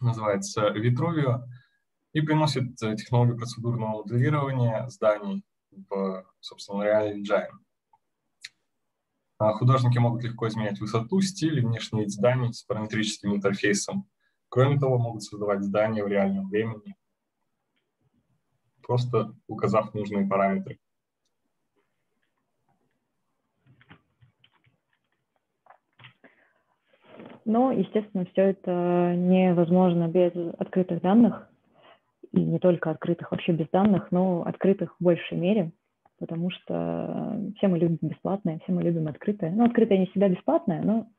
называется Vitruvio, и приносит технологию процедурного моделирования зданий в, собственно, Unreal Engine. Художники могут легко изменять высоту, стиль и внешний вид зданий с параметрическим интерфейсом. Кроме того, могут создавать здания в реальном времени, просто указав нужные параметры. Но, естественно, все это невозможно без открытых данных, и не только открытых, вообще без данных, но открытых в большей мере, потому что все мы любим бесплатное, все мы любим открытое. Ну, открытое не всегда бесплатное, но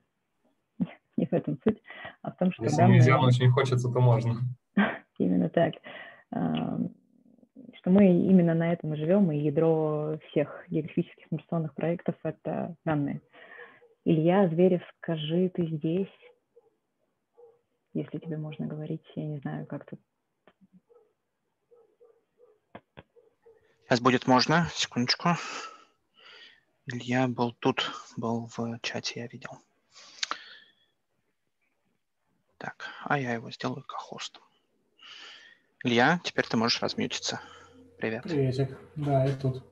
не в этом суть, а в том, что... Если данные... нельзя, но очень хочется, то можно. Именно так. Что мы именно на этом и живем, и ядро всех географических информационных проектов — это данные. Илья Зверев, скажи, ты здесь? Если тебе можно говорить, я не знаю, как тут. Сейчас будет можно, секундочку. Илья был тут, был в чате, я видел. Так, а я его сделаю ко-хостом. Илья, теперь ты можешь размьютиться. Привет. Приветик, да, я тут.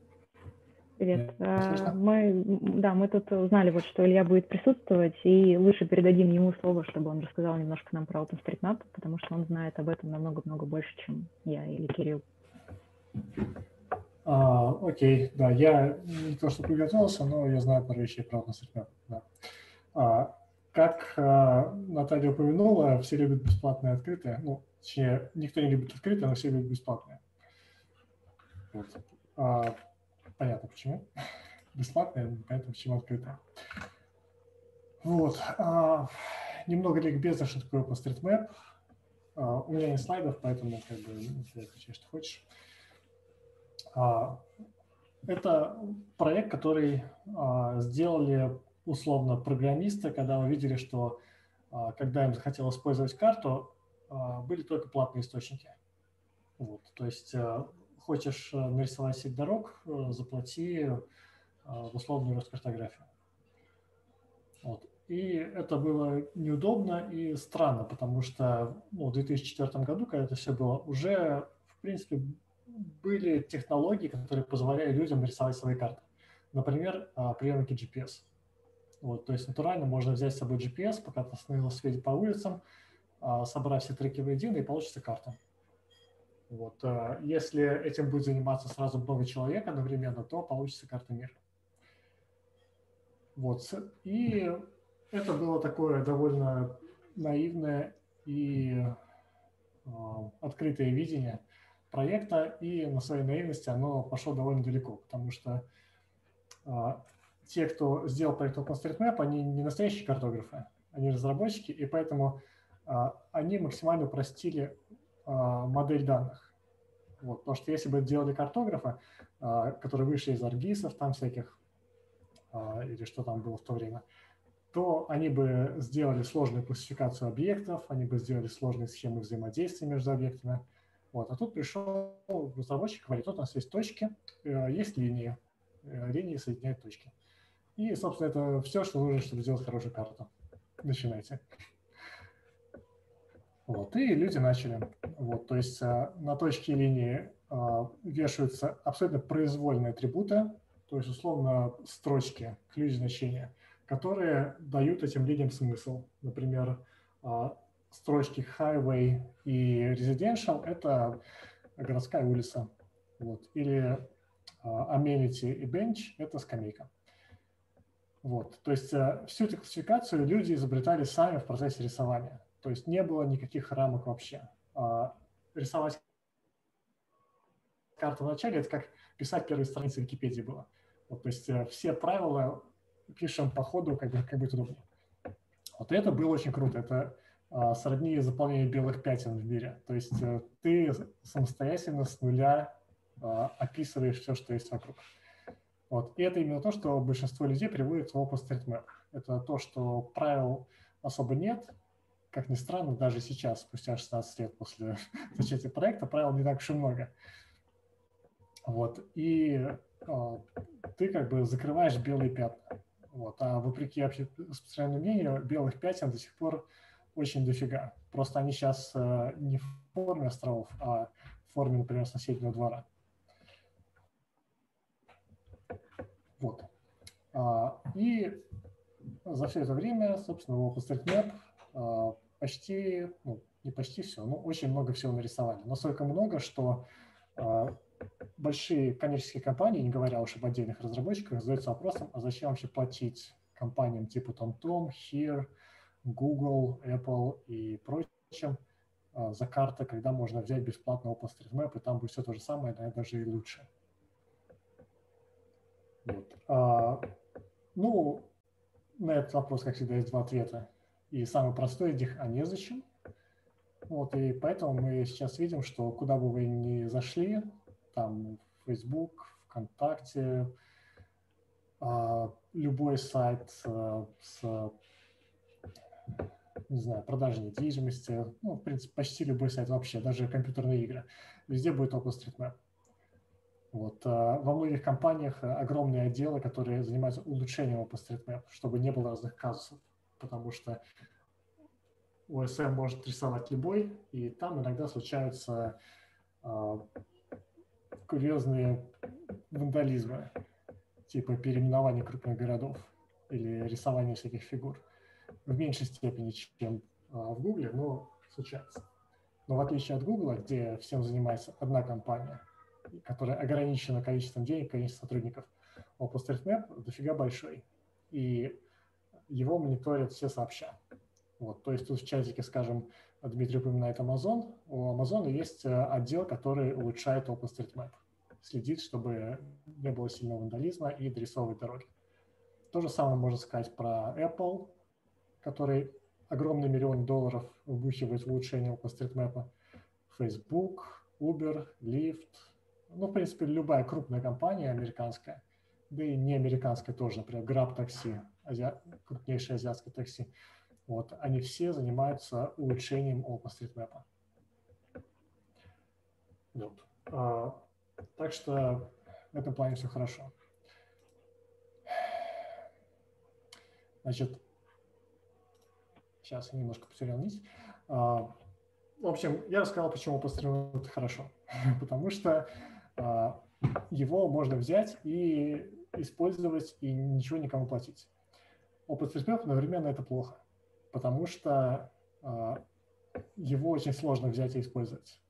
Привет. Мы, да, мы тут узнали, вот, что Илья будет присутствовать, и лучше передадим ему слово, чтобы он рассказал немножко нам про OpenStreetMap, потому что он знает об этом намного-много больше, чем я или Кирилл. А, окей, да, я не то что приготовился, но я знаю пару вещей про OpenStreetMap. Да. А, как а, Наталья упомянула, все любят бесплатное открытое, ну, точнее, никто не любит открытое, но все любят бесплатное. Вот. А, Понятно, почему. Бесплатное, поэтому почему открыто. Вот. А, немного ликбезно, что такое OpenStreetMap. А, у меня нет слайдов, поэтому как бы отвечай, что хочешь. А, это проект, который а, сделали условно программисты, когда увидели, что а, когда им захотелось использовать карту, а, были только платные источники. Вот, то есть... Хочешь нарисовать сеть дорог, заплати в условную Роскартографию. Вот. И это было неудобно и странно, потому что ну, в две тысячи четвёртом году, когда это все было, уже, в принципе, были технологии, которые позволяли людям рисовать свои карты. Например, приемники джи пи эс. Вот. То есть натурально можно взять с собой джи пи эс, пока ты остановился светить по улицам, собрать все треки воедино, и получится карта. Вот. Если этим будет заниматься сразу много человек одновременно, то получится карта мира. Вот. И это было такое довольно наивное и э, открытое видение проекта, и на своей наивности оно пошло довольно далеко, потому что э, те, кто сделал проект OpenStreetMap, они не настоящие картографы, они разработчики, и поэтому э, они максимально упростили модель данных. Вот, потому что если бы делали картографы, которые вышли из ArcGIS, там всяких, или что там было в то время, то они бы сделали сложную классификацию объектов, они бы сделали сложные схемы взаимодействия между объектами. Вот. А тут пришел разработчик, говорит, тут у нас есть точки, есть линии, линии соединяют точки. И, собственно, это все, что нужно, чтобы сделать хорошую карту. Начинайте. Вот, и люди начали. Вот, то есть а, на точке линии а, вешаются абсолютно произвольные атрибуты, то есть условно строчки, ключ-значения, которые дают этим линиям смысл. Например, а, строчки highway и residential – это городская улица. Вот, или а, amenity и bench – это скамейка. Вот, то есть а, всю эту классификацию люди изобретали сами в процессе рисования. То есть не было никаких рамок вообще. А, рисовать карту вначале – это как писать первые страницы Википедии было. Вот, то есть все правила пишем по ходу, как, как будет удобнее. Вот это было очень круто. Это а, сродни заполнению белых пятен в мире. То есть а, ты самостоятельно с нуля а, описываешь все, что есть вокруг. Вот. И это именно то, что большинство людей приводит в OpenStreetMap. Это то, что правил особо нет. Как ни странно, даже сейчас, спустя шестнадцать лет после начала проекта, правил не так уж и много. Вот. И э, ты как бы закрываешь белые пятна. Вот. А вопреки общепринятому мнению, белых пятен до сих пор очень дофига. Просто они сейчас не в форме островов, а в форме, например, соседнего двора. Вот. И за все это время, собственно, OpenStreetMap почти, ну, не почти все, но очень много всего нарисовали. Настолько много, что большие коммерческие компании, не говоря уж об отдельных разработчиках, задаются вопросом, а зачем вообще платить компаниям типа TomTom, Here, Google, Apple и прочим за карты, когда можно взять бесплатно OpenStreetMap, и там будет все то же самое, да, даже и лучше. Вот. А, ну, на этот вопрос, как всегда, есть два ответа. И самый простой из них – а незачем. Вот, и поэтому мы сейчас видим, что куда бы вы ни зашли, там Facebook, ВКонтакте, а, любой сайт а, с, не знаю, продажей недвижимости, ну, в принципе, почти любой сайт вообще, даже компьютерные игры, везде будет OpenStreetMap. Вот. Во многих компаниях огромные отделы, которые занимаются улучшением OpenStreetMap, чтобы не было разных казусов, потому что о эс эм может рисовать любой, и там иногда случаются а, курьезные вандализмы, типа переименования крупных городов или рисования всяких фигур. В меньшей степени, чем а, в Гугле, но случается. Но в отличие от Гугла, где всем занимается одна компания, которая ограничена количеством денег, количеством сотрудников, OpenStreetMap дофига большой, и его мониторят все сообща. Вот, то есть тут в чатике, скажем, Дмитрий упоминает Amazon, у Amazon есть отдел, который улучшает OpenStreetMap, следит, чтобы не было сильного вандализма и дорисовывает дороги. То же самое можно сказать про Apple, который огромный миллион долларов вбухивает в улучшение OpenStreetMap, Facebook, Uber, Lyft. Ну, в принципе, любая крупная компания американская, да и не американская тоже, например, Grab такси, азиат, крупнейшее азиатское такси, вот, они все занимаются улучшением OpenStreetMap. Вот. А, так что в этом плане все хорошо. Значит, сейчас я немножко потерял нить. А, в общем, я рассказал, почему OpenStreetMap хорошо, потому что его можно взять и использовать, и ничего никому платить. OpenStreetMap одновременно это плохо, потому что его очень сложно взять и использовать.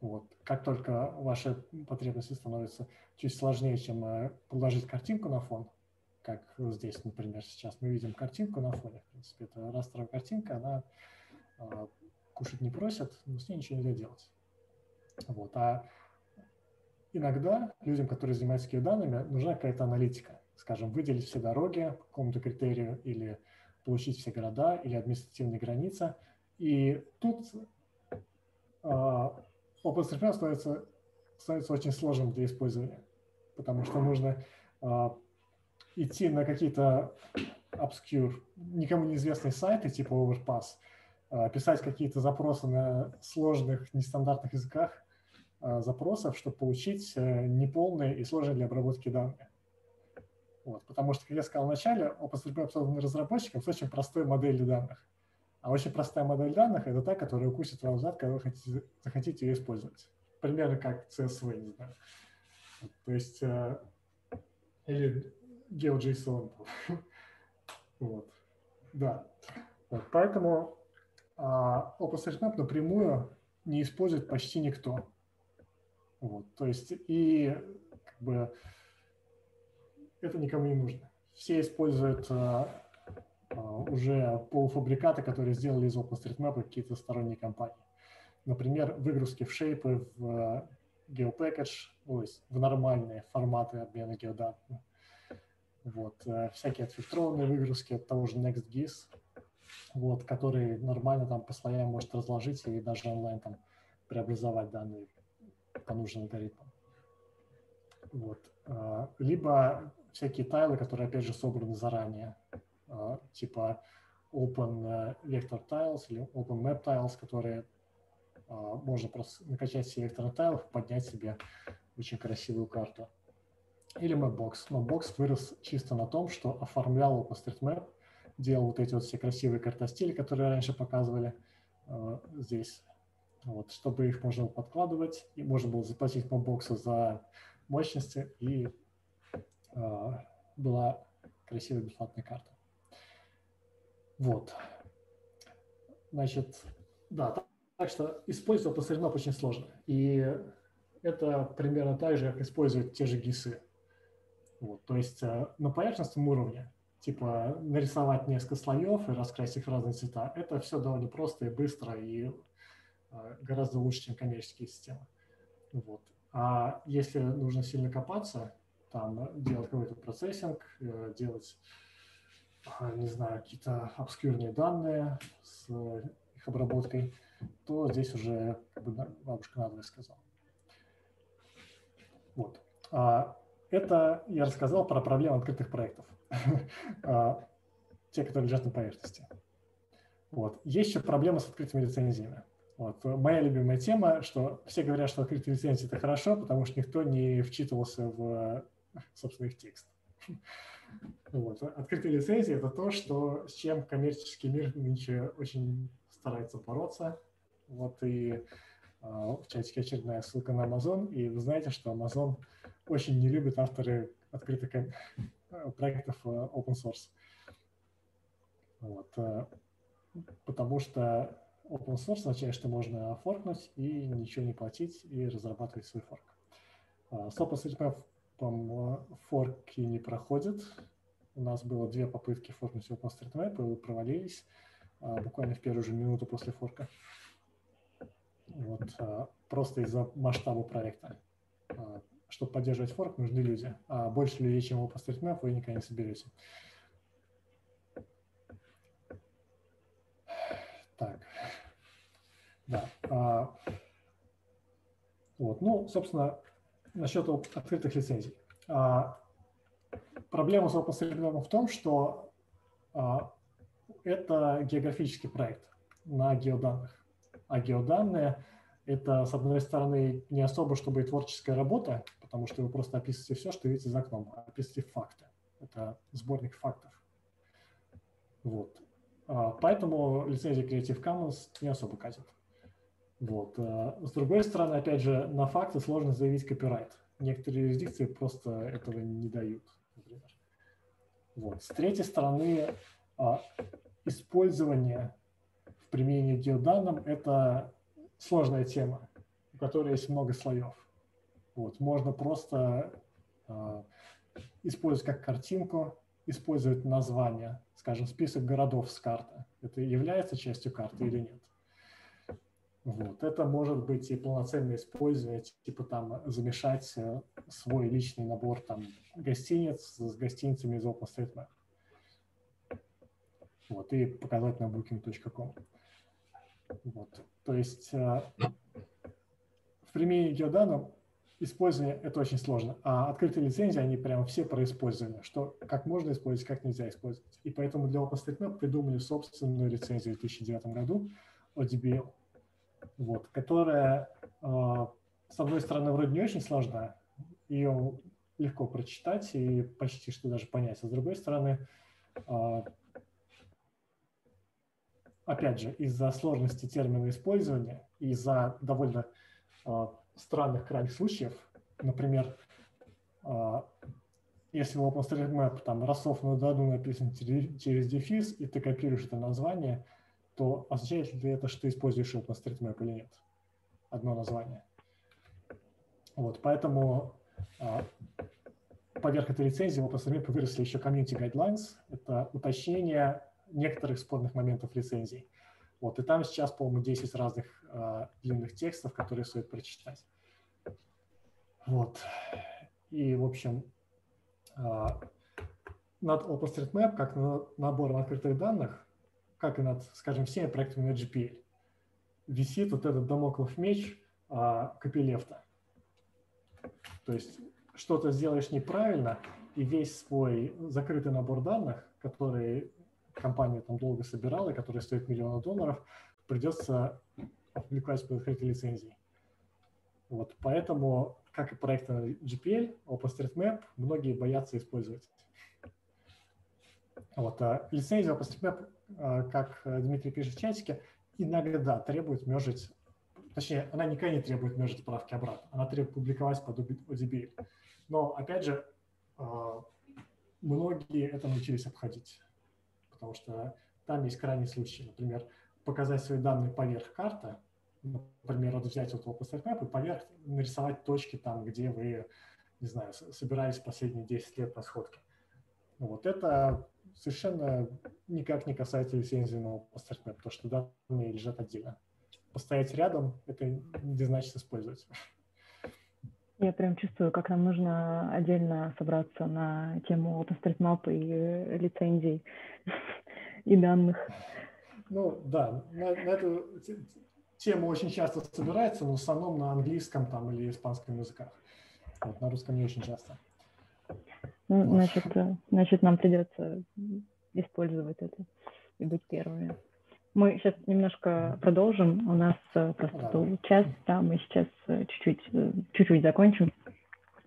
Вот. Как только ваши потребности становятся чуть сложнее, чем положить картинку на фон, как здесь, например, сейчас мы видим картинку на фоне. В принципе, это растровая картинка, она кушать не просит, но с ней ничего нельзя делать. Вот. А иногда людям, которые занимаются геоданными, нужна какая-то аналитика. Скажем, выделить все дороги по какому-то критерию или получить все города или административные границы. И тут uh, OpenStreetMap становится, становится очень сложным для использования, потому что нужно uh, идти на какие-то obscure, никому неизвестные сайты типа Overpass, uh, писать какие-то запросы на сложных, нестандартных языках, запросов, чтобы получить неполные и сложные для обработки данные. Вот, потому что, как я сказал вначале, OpenStreetMap создан разработчиком с очень простой моделью данных. А очень простая модель данных – это та, которая укусит вам зад, когда вы хотите, захотите ее использовать. Примерно как си эс ви, не знаю. То есть, э, или GeoJSON. Вот. Да. Вот, поэтому э, OpenStreetMap напрямую не использует почти никто. Вот, то есть и как бы это никому не нужно. Все используют а, а, уже полуфабрикаты, которые сделали из OpenStreetMap какие-то сторонние компании. Например, выгрузки в шейпы, в GeoPackage, то есть в нормальные форматы обмена геоданными. Вот, а, всякие отфильтрованные выгрузки от того же Next.gis, вот, которые нормально там по слоям может разложить и даже онлайн там преобразовать данные по нужным алгоритмам. Вот. Либо всякие тайлы, которые, опять же, собраны заранее, типа Open Vector Tiles или Open Map Tiles, которые можно просто накачать все векторы тайлов, поднять себе очень красивую карту. Или Mapbox. Mapbox вырос чисто на том, что оформлял OpenStreetMap делал вот эти вот все красивые картостили, которые раньше показывали э, здесь. Вот, чтобы их можно было подкладывать, и можно было заплатить по боксу за мощности, и э, была красивая бесплатная карта. Вот. Значит, да, так, так что использовать OpenStreetMap очень сложно. И это примерно так же, как использовать те же гисы. Вот, то есть э, на поверхностном уровне, типа нарисовать несколько слоев и раскрасить их в разные цвета, это все довольно просто и быстро, и э, гораздо лучше, чем коммерческие системы. Вот. А если нужно сильно копаться, там делать какой-то процессинг, э, делать, э, не знаю, какие-то обскюрные данные с э, их обработкой, то здесь уже, как бы, бабушка надвое сказала. Вот. Это я рассказал про проблемы открытых проектов, те, которые лежат на поверхности. Вот. Есть еще проблема с открытыми лицензиями. Вот. Моя любимая тема, что все говорят, что открытые лицензии – это хорошо, потому что никто не вчитывался в, собственно, их текст. Вот. Открытые лицензии – это то, что, с чем коммерческий мир нынче очень старается бороться. Вот, и в чатике очередная ссылка на Amazon, и вы знаете, что Amazon очень не любит авторы открытых проектов open source. Вот. Потому что open source означает, что можно форкнуть и ничего не платить, и разрабатывать свой форк. С OpenStreetMap форки не проходят. У нас было две попытки форкнуть OpenStreetMap, и провалились буквально в первую же минуту после форка. Вот, просто из-за масштаба проекта. Чтобы поддерживать форк, нужны люди. А больше людей, чем OpenStreetMap, вы никогда не соберете. Так. Да. Вот. Ну, собственно, насчет открытых лицензий. Проблема с OpenStreetMap в том, что это географический проект на геоданных. А геоданные – это, с одной стороны, не особо, чтобы и творческая работа, потому что вы просто описываете все, что видите за окном, а описываете факты. Это сборник фактов. Вот. Поэтому лицензия Creative Commons не особо катит. Вот. С другой стороны, опять же, на факты сложно заявить копирайт. Некоторые юрисдикции просто этого не дают, например. Вот. С третьей стороны, использование применение геоданным – это сложная тема, у которой есть много слоев. Вот. Можно просто э, использовать как картинку, использовать название, скажем, список городов с карты. Это является частью карты или нет. Вот. Это может быть и полноценное использование, типа там замешать свой личный набор там, гостиниц с гостиницами из OpenStreetMap. Вот, и показать на букинг точка ком. Вот. То есть э, в применении геоданных использование это очень сложно, а открытые лицензии, они прям все происпользованы, что как можно использовать, как нельзя использовать. И поэтому для OpenStreetMap придумали собственную лицензию в две тысячи девятом году о ди би эл, вот, которая, э, с одной стороны, вроде не очень сложна, ее легко прочитать и почти что даже понять, а с другой стороны, э, опять же, из-за сложности термина использования, из-за довольно э, странных крайних случаев, например, э, если в OpenStreetMap там «Ростов на Дону» написан через дефис, и ты копируешь это название, то означает ли это, что ты используешь OpenStreetMap или нет? Одно название. Вот, поэтому э, поверх этой лицензии в OpenStreetMap выросли еще Community Guidelines, это уточнение некоторых спорных моментов лицензий. Вот, и там сейчас, по-моему, десять разных э, длинных текстов, которые стоит прочитать. Вот. И, в общем, э, над OpenStreetMap, как над набором открытых данных, как и над, скажем, всеми проектами на джи пи эл, висит вот этот дамоклов меч э, копилефта. То есть что-то сделаешь неправильно, и весь свой закрытый набор данных, который компания там долго собирала, которая стоит миллионы долларов, придется отвлекать под открытые лицензии. Вот, поэтому, как и проекты на джи пи эл, OpenStreetMap, многие боятся использовать. Вот. Лицензия OpenStreetMap, как Дмитрий пишет в чатике, иногда требует мержить, точнее, она никогда не требует мержить правки обратно, она требует публиковать под о ди би эль. Но, опять же, многие это научились обходить, потому что там есть крайние случаи. Например, показать свои данные поверх карты, например, вот взять вот OpenStreetMap и поверх нарисовать точки там, где вы, не знаю, собирались последние десять лет на сходке. Вот это совершенно никак не касается лицензии на OpenStreetMap, потому что данные лежат отдельно. Постоять рядом – это не значит использовать. Я прям чувствую, как нам нужно отдельно собраться на тему OpenStreetMap и лицензий, и данных. Ну да, на, на эту тему очень часто собирается, но в основном на английском там, или испанском языках. Вот, на русском не очень часто. Ну, вот. значит, значит, нам придется использовать это и быть первыми. Мы сейчас немножко продолжим. У нас просто был час, да, мы сейчас чуть-чуть, чуть-чуть закончим.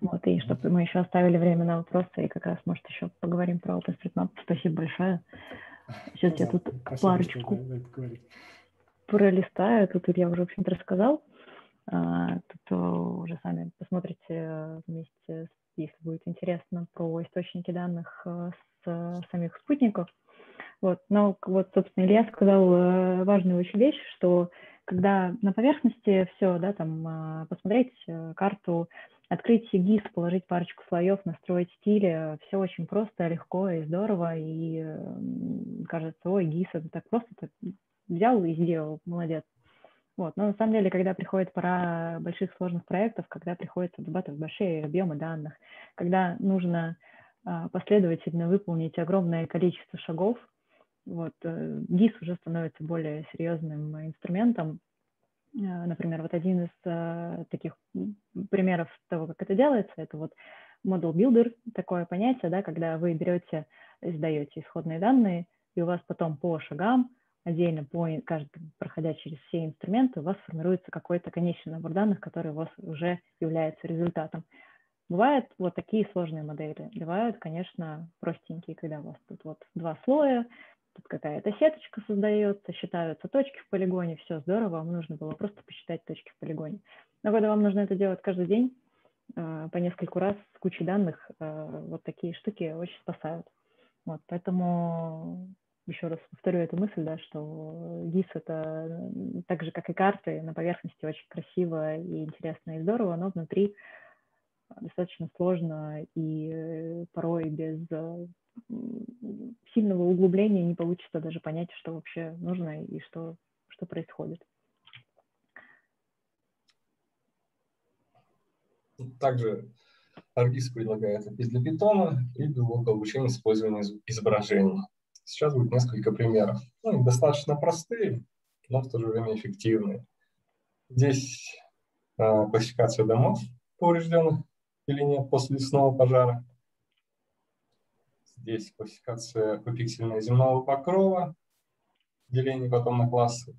Вот, и чтобы мы еще оставили время на вопросы, и как раз, может, еще поговорим про OpenStreetMap. Спасибо большое. Сейчас я тут парочку пролистаю. Тут я уже, в общем-то, рассказал. Тут уже сами посмотрите вместе, если будет интересно, про источники данных с самих спутников. Вот. Но вот, собственно, Илья сказал важную очень вещь, что когда на поверхности все, да, там посмотреть карту, открыть ГИС, положить парочку слоев, настроить стили, все очень просто, легко и здорово, и кажется, ой, ГИС, это так просто, так взял и сделал, молодец. Вот. Но на самом деле, когда приходит пора больших сложных проектов, когда приходится обрабатывать большие объемы данных, когда нужно э, последовательно выполнить огромное количество шагов, вот, э, ГИС уже становится более серьезным инструментом. Э, например, вот один из э, таких примеров того, как это делается, это вот model builder, такое понятие, да, когда вы берете, сдаете исходные данные, и у вас потом по шагам отдельно, по, каждый, проходя через все инструменты, у вас формируется какой-то конечный набор данных, который у вас уже является результатом. Бывают вот такие сложные модели, бывают, конечно, простенькие, когда у вас тут вот два слоя, тут какая-то сеточка создается, считаются точки в полигоне, все здорово, вам нужно было просто посчитать точки в полигоне. Но когда вам нужно это делать каждый день, по нескольку раз, с кучей данных, вот такие штуки очень спасают. Вот, поэтому... Еще раз повторю эту мысль, да, что ГИС — это так же, как и карты, на поверхности очень красиво и интересно, и здорово, но внутри достаточно сложно, и порой без сильного углубления не получится даже понять, что вообще нужно и что, что происходит. Также ArcGIS предлагает и для питона, и для обучения использования изображений. Сейчас будет несколько примеров. Ну, достаточно простые, но в то же время эффективные. Здесь э, классификация домов, поврежденных или нет после лесного пожара. Здесь классификация опиксельного земного покрова, деление потом на классы.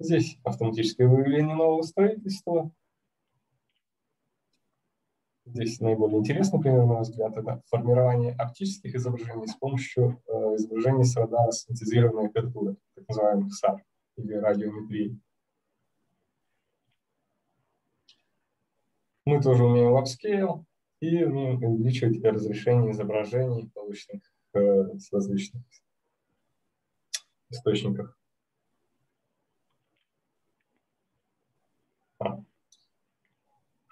Здесь автоматическое выявление нового строительства. Здесь наиболее интересный пример, на мой взгляд, это формирование оптических изображений с помощью э, изображений с радара синтезированной апертуры, так называемых сар или радиометрии. Мы тоже умеем upscale и умеем увеличивать разрешение изображений, полученных э, с различных источников. А.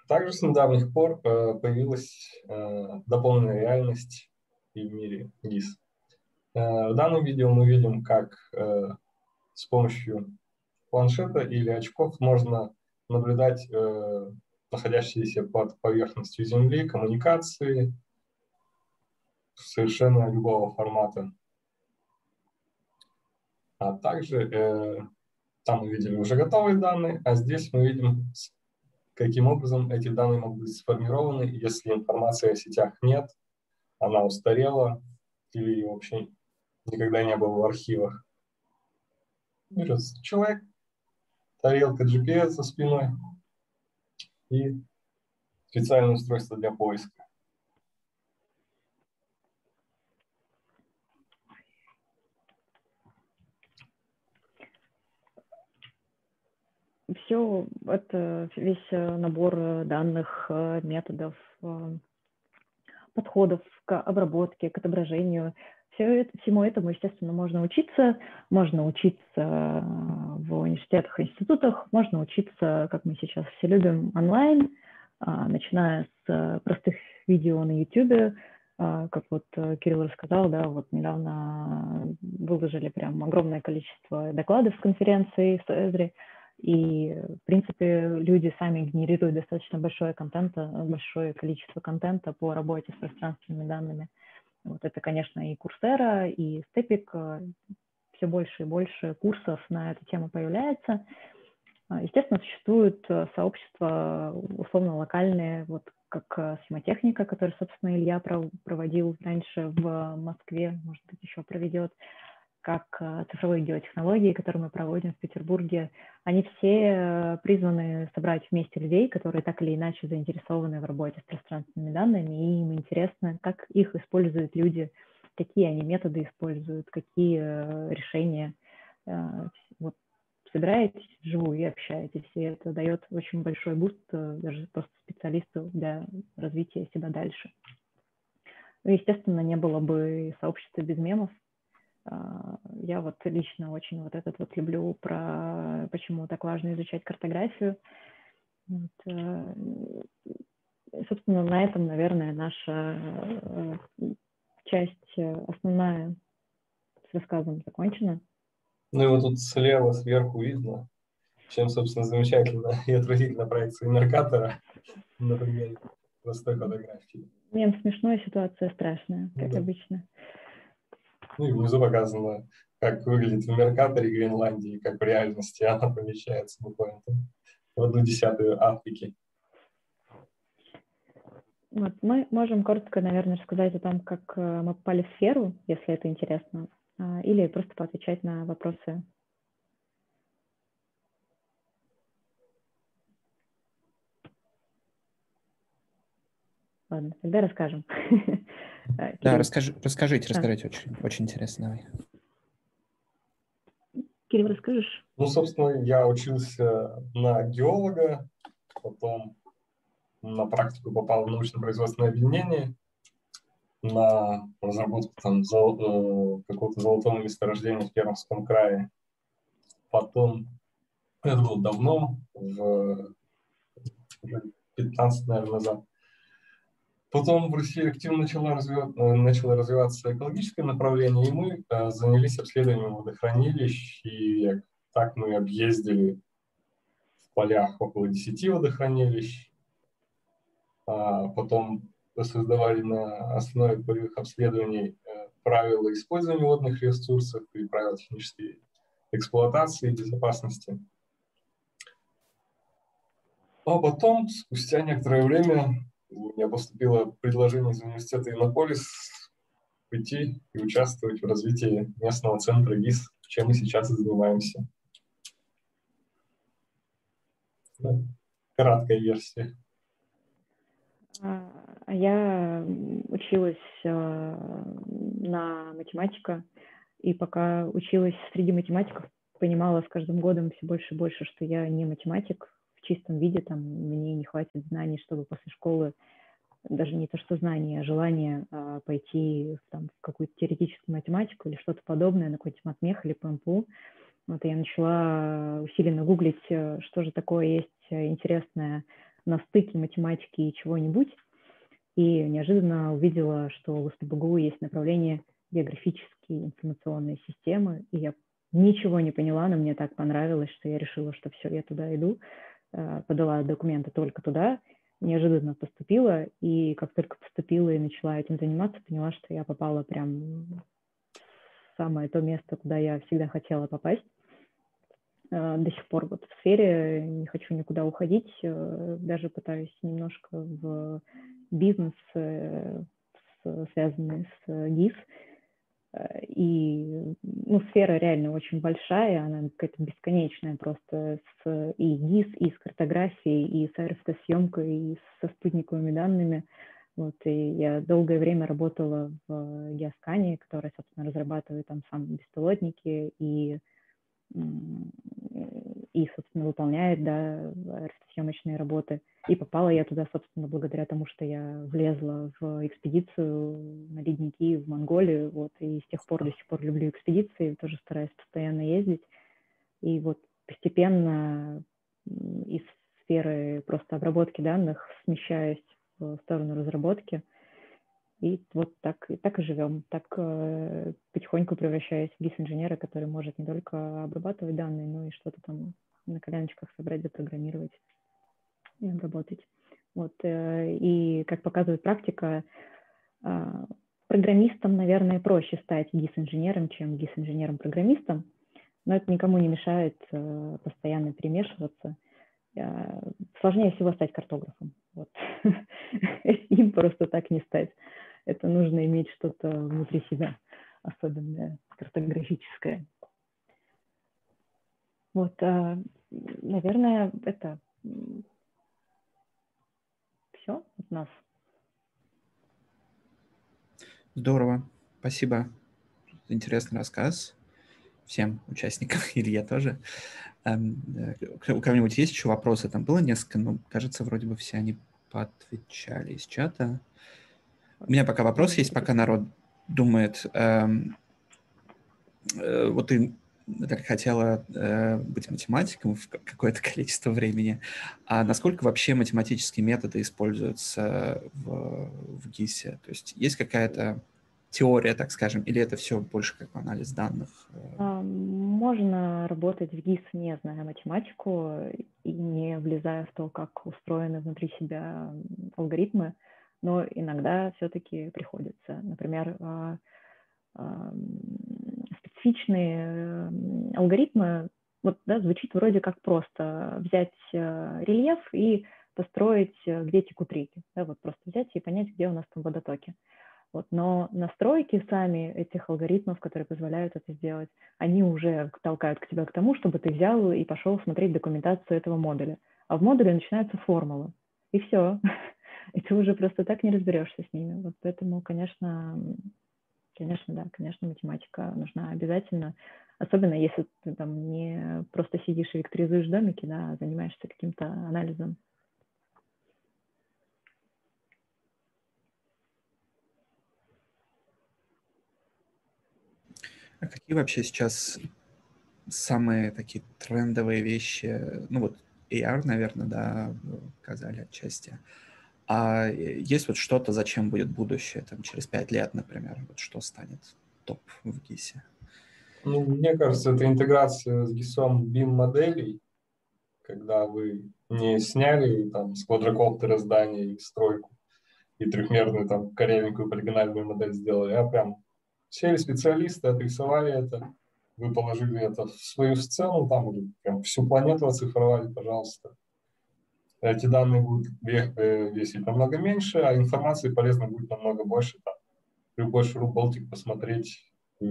Также с недавних пор появилась дополненная реальность и в мире ГИС. В данном видео мы видим, как с помощью планшета или очков можно наблюдать находящиеся под поверхностью Земли коммуникации совершенно любого формата. А также там мы видели уже готовые данные, а здесь мы видим, каким образом эти данные могут быть сформированы, если информации о сетях нет, она устарела или ее вообще никогда не было в архивах. Берется человек, тарелка джи пи эс за спиной и специальное устройство для поиска. захватил это весь набор данных, методов, подходов к обработке, к отображению. Все, всему этому, естественно, можно учиться. Можно учиться в университетах, институтах, можно учиться, как мы сейчас все любим, онлайн, начиная с простых видео на YouTube. Как вот Кирилл рассказал, да, вот недавно выложили прям огромное количество докладов с конференции с Эзри, и, в принципе, люди сами генерируют достаточно большое, контента, большое количество контента по работе с пространственными данными. Вот это, конечно, и Курсера, и Степик, все больше и больше курсов на эту тему появляется. Естественно, существуют сообщества условно-локальные, вот как схемотехника, который, собственно, Илья проводил раньше в Москве, может быть, еще проведет, как цифровые геотехнологии, которые мы проводим в Петербурге. Они все призваны собрать вместе людей, которые так или иначе заинтересованы в работе с пространственными данными, и им интересно, как их используют люди, какие они методы используют, какие решения. Вот собираетесь вживую и общаетесь, и это дает очень большой буст даже просто специалисту для развития себя дальше. Ну, естественно, не было бы сообщества без мемов. Я вот лично очень вот этот вот люблю, про почему так важно изучать картографию. Вот. Собственно, на этом, наверное, наша часть основная с рассказом закончена. Ну, его тут слева, сверху видно, чем, собственно, замечательно и отвратительно проекция Меркатора, например, простой фотографии. Мем смешной, ситуация страшная, как да. обычно. Ну, и внизу показано, как выглядит в Меркаторе Гренландии, как в реальности она помещается буквально в одну десятую Африки. Вот, мы можем коротко, наверное, рассказать о том, как мы попали в сферу, если это интересно. Или просто поотвечать на вопросы. Ладно, тогда расскажем. Да, расскажи, расскажите, расскажите, а. очень, очень интересно. Кирилл, расскажешь? Ну, собственно, я учился на геолога, потом на практику попал в научно-производственное объединение, на разработку там золо, э, какого-то золотого месторождения в Пермском крае. Потом, это было давно, в, пятнадцать, наверное, назад. Потом в России активно начало, развив... начало развиваться экологическое направление, и мы э, занялись обследованием водохранилищ, и так мы объездили в полях около десяти водохранилищ. А потом создавали на основе полевых обследований правила использования водных ресурсов и правила технической эксплуатации и безопасности. А потом, спустя некоторое время, мне поступило предложение из университета Иннополис пойти и участвовать в развитии местного центра ГИС, чем мы сейчас и занимаемся. Краткая версия. Я училась на математика, и пока училась среди математиков, понимала с каждым годом все больше и больше, что я не математик в чистом виде, там мне не хватит знаний, чтобы после школы, даже не то что знания, а желание пойти там, в какую-то теоретическую математику или что-то подобное, на какой-то матмех или по МПУ. Вот я начала усиленно гуглить, что же такое есть интересное на стыке математики и чего-нибудь, и неожиданно увидела, что в УСТБГУ есть направление географические информационные системы, и я ничего не поняла, но мне так понравилось, что я решила, что все, я туда иду, подала документы только туда, неожиданно поступила, и как только поступила и начала этим заниматься, поняла, что я попала прям в самое то место, куда я всегда хотела попасть. До сих пор вот в сфере, не хочу никуда уходить, даже пытаюсь немножко в бизнес, связанный с ГИС. И, ну, сфера реально очень большая, она какая-то бесконечная просто, с, и ГИС, и с картографией, и с аэрофотосъемкой, и со спутниковыми данными. Вот, и я долгое время работала в Геоскане, которая, собственно, разрабатывает там сам беспилотники, и и, собственно, выполняет, да, съемочные работы. И попала я туда, собственно, благодаря тому, что я влезла в экспедицию на ледники в Монголию, вот, и с тех пор до сих пор люблю экспедиции, тоже стараюсь постоянно ездить. И вот постепенно из сферы просто обработки данных смещаюсь в сторону разработки, и вот так, и так и живем, так э, потихоньку превращаясь в гис-инженера, который может не только обрабатывать данные, но и что-то там на коленочках собрать, запрограммировать и обработать. Вот, э, и, как показывает практика, э, программистом, наверное, проще стать гис-инженером, чем гис-инженером-программистом, но это никому не мешает э, постоянно перемешиваться. Э, сложнее всего стать картографом. Вот. Им просто так не стать. Это нужно иметь что-то внутри себя, особенно картографическое. Вот, наверное, это все от нас. Здорово, спасибо. Интересный рассказ всем участникам, Илья тоже. У кого-нибудь есть еще вопросы? Там было несколько, но, кажется, вроде бы все они поотвечали из чата. У меня пока вопрос есть, пока народ думает. Э, э, вот ты так хотела э, быть математиком в какое-то количество времени. А насколько вообще математические методы используются в, в ГИСе? То есть есть какая-то теория, так скажем, или это все больше как анализ данных? Можно работать в ГИС, не зная математику и не влезая в то, как устроены внутри себя алгоритмы, но иногда все-таки приходится. Например, специфичные алгоритмы, вот, да, звучит вроде как просто взять рельеф и построить, где текут реки. Да, вот просто взять и понять, где у нас там водотоки. Вот, но настройки сами этих алгоритмов, которые позволяют это сделать, они уже толкают к тебя к тому, чтобы ты взял и пошел смотреть документацию этого модуля. А в модуле начинаются формулы, и все. И ты уже просто так не разберешься с ними. Вот поэтому, конечно, конечно, да, конечно, математика нужна обязательно. Особенно если ты там не просто сидишь и векторизуешь домики, да, а занимаешься каким-то анализом. А какие вообще сейчас самые такие трендовые вещи? Ну вот эй ар, наверное, да, сказали отчасти. А есть вот что-то, зачем будет будущее, там, через пять лет, например, вот что станет топ в ГИСе? Ну, мне кажется, это интеграция с ГИСом бим-моделей, когда вы не сняли там с квадрокоптера здание или стройку и трехмерную там корявенькую полигональную модель сделали, а прям сели специалисты, отрисовали это, вы положили это в свою сцену, там прям всю планету оцифровали, пожалуйста. Эти данные будут весить намного меньше, а информации полезно будет намного больше. Там, любой шуруп-болтик посмотреть. Да,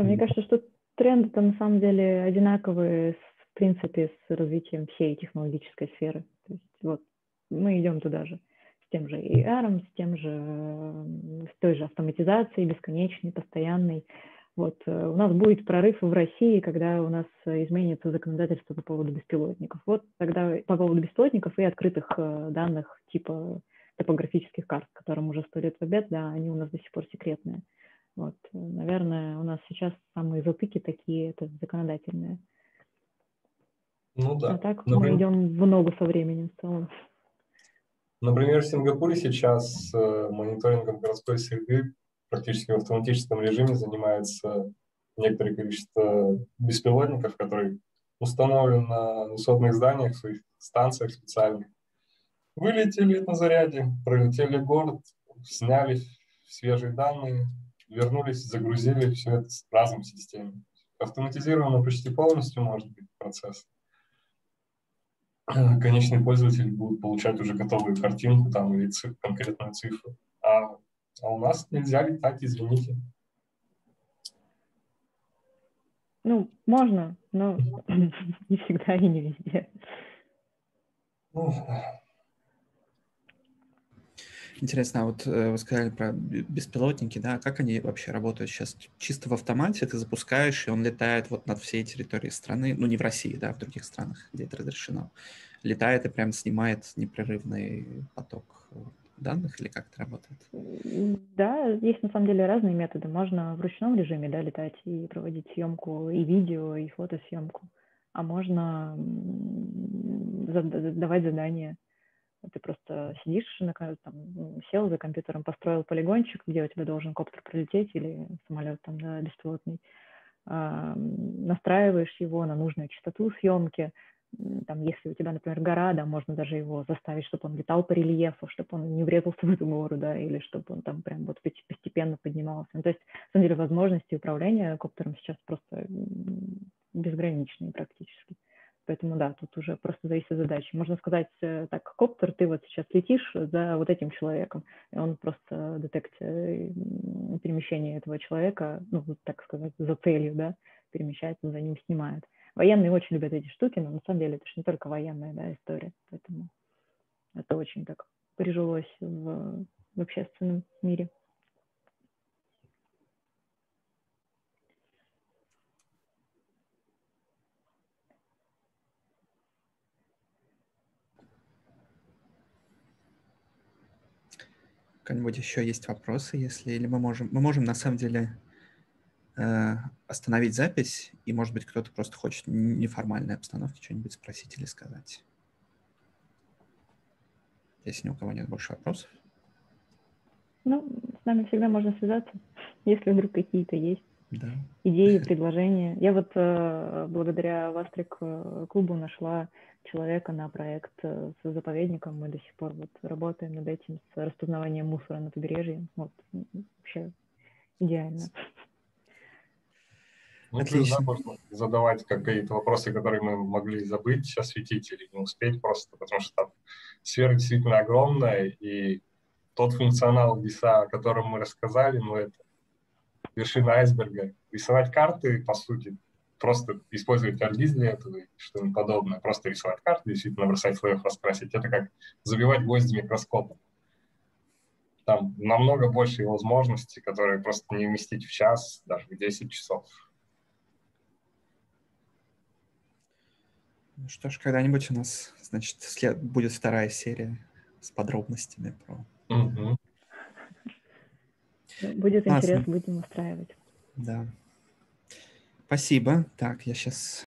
мне кажется, что тренды-то на самом деле одинаковые, в принципе, с развитием всей технологической сферы. То есть, вот, мы идем туда же, с тем же эй ар, с тем же, с той же автоматизацией, бесконечной, постоянной. Вот, у нас будет прорыв в России, когда у нас изменится законодательство по поводу беспилотников. Вот тогда по поводу беспилотников и открытых данных типа топографических карт, которым уже сто лет в обед, да, они у нас до сих пор секретные. Вот, наверное, у нас сейчас самые затыки такие, это законодательные. Ну да. А так например, мы идем в ногу со временем в целом. Например, в Сингапуре сейчас мониторингом городской среды практически в автоматическом режиме занимается некоторое количество беспилотников, которые установлены на высотных зданиях, своих станциях специальных. Вылетели на заряде, пролетели город, сняли свежие данные, вернулись, загрузили все это разом в системе. Автоматизировано почти полностью, может быть, процесс. Конечный пользователь будет получать уже готовую картинку там, или циф- конкретную цифру. А А у нас нельзя летать, извините. Ну, можно, но не всегда и не везде. Интересно, а вот вы сказали про беспилотники, да, как они вообще работают сейчас? Чисто в автомате ты запускаешь, и он летает вот над всей территорией страны, ну не в России, да, в других странах, где это разрешено. Летает и прям снимает непрерывный поток данных, или как это работает? Да, есть на самом деле разные методы. Можно в ручном режиме, да, летать и проводить съемку, и видео, и фотосъемку. А можно давать задания. Ты просто сидишь, наконец, там, сел за компьютером, построил полигончик, где у тебя должен коптер пролететь или самолет там, да, беспилотный. А, настраиваешь его на нужную частоту съемки. Там, если у тебя, например, гора, да, можно даже его заставить, чтобы он летал по рельефу, чтобы он не врезался в эту гору, да, или чтобы он там прям вот постепенно поднимался. Ну, то есть, на самом деле, возможности управления коптером сейчас просто безграничные практически. Поэтому, да, тут уже просто зависит от задачи. Можно сказать, так, коптер, ты вот сейчас летишь за вот этим человеком, и он просто детектит перемещение этого человека, ну, так сказать, за целью, да, перемещается, за ним снимает. Военные очень любят эти штуки, но на самом деле это же не только военная, да, история, поэтому это очень так прижилось в, в общественном мире. Как-нибудь еще есть вопросы, если или мы можем, мы можем на самом деле остановить запись, и, может быть, кто-то просто хочет в неформальной обстановке что-нибудь спросить или сказать. Если ни у кого нет больше вопросов. Ну, с нами всегда можно связаться, если вдруг какие-то есть да. идеи, предложения. Я вот благодаря АстриКубу нашла человека на проект с заповедником. Мы до сих пор вот работаем над этим, с распознаванием мусора на побережье. Вот, вообще идеально. Ну, отлично. Плюс, да, можно задавать какие-то вопросы, которые мы могли забыть, осветить или не успеть просто, потому что там сфера действительно огромная, и тот функционал ГИСа, о котором мы рассказали, ну, это вершина айсберга. Рисовать карты, по сути, просто использовать ArcGIS для этого и что-нибудь подобное, просто рисовать карты, действительно бросать слоев, раскрасить. Это как забивать гвозди микроскопом. Там намного больше возможностей, которые просто не вместить в час, даже в десять часов. Ну что ж, когда-нибудь у нас, значит, след... будет вторая серия с подробностями про. Mm-hmm. Будет интересно, будем устраивать. Да. Спасибо. Так, я сейчас.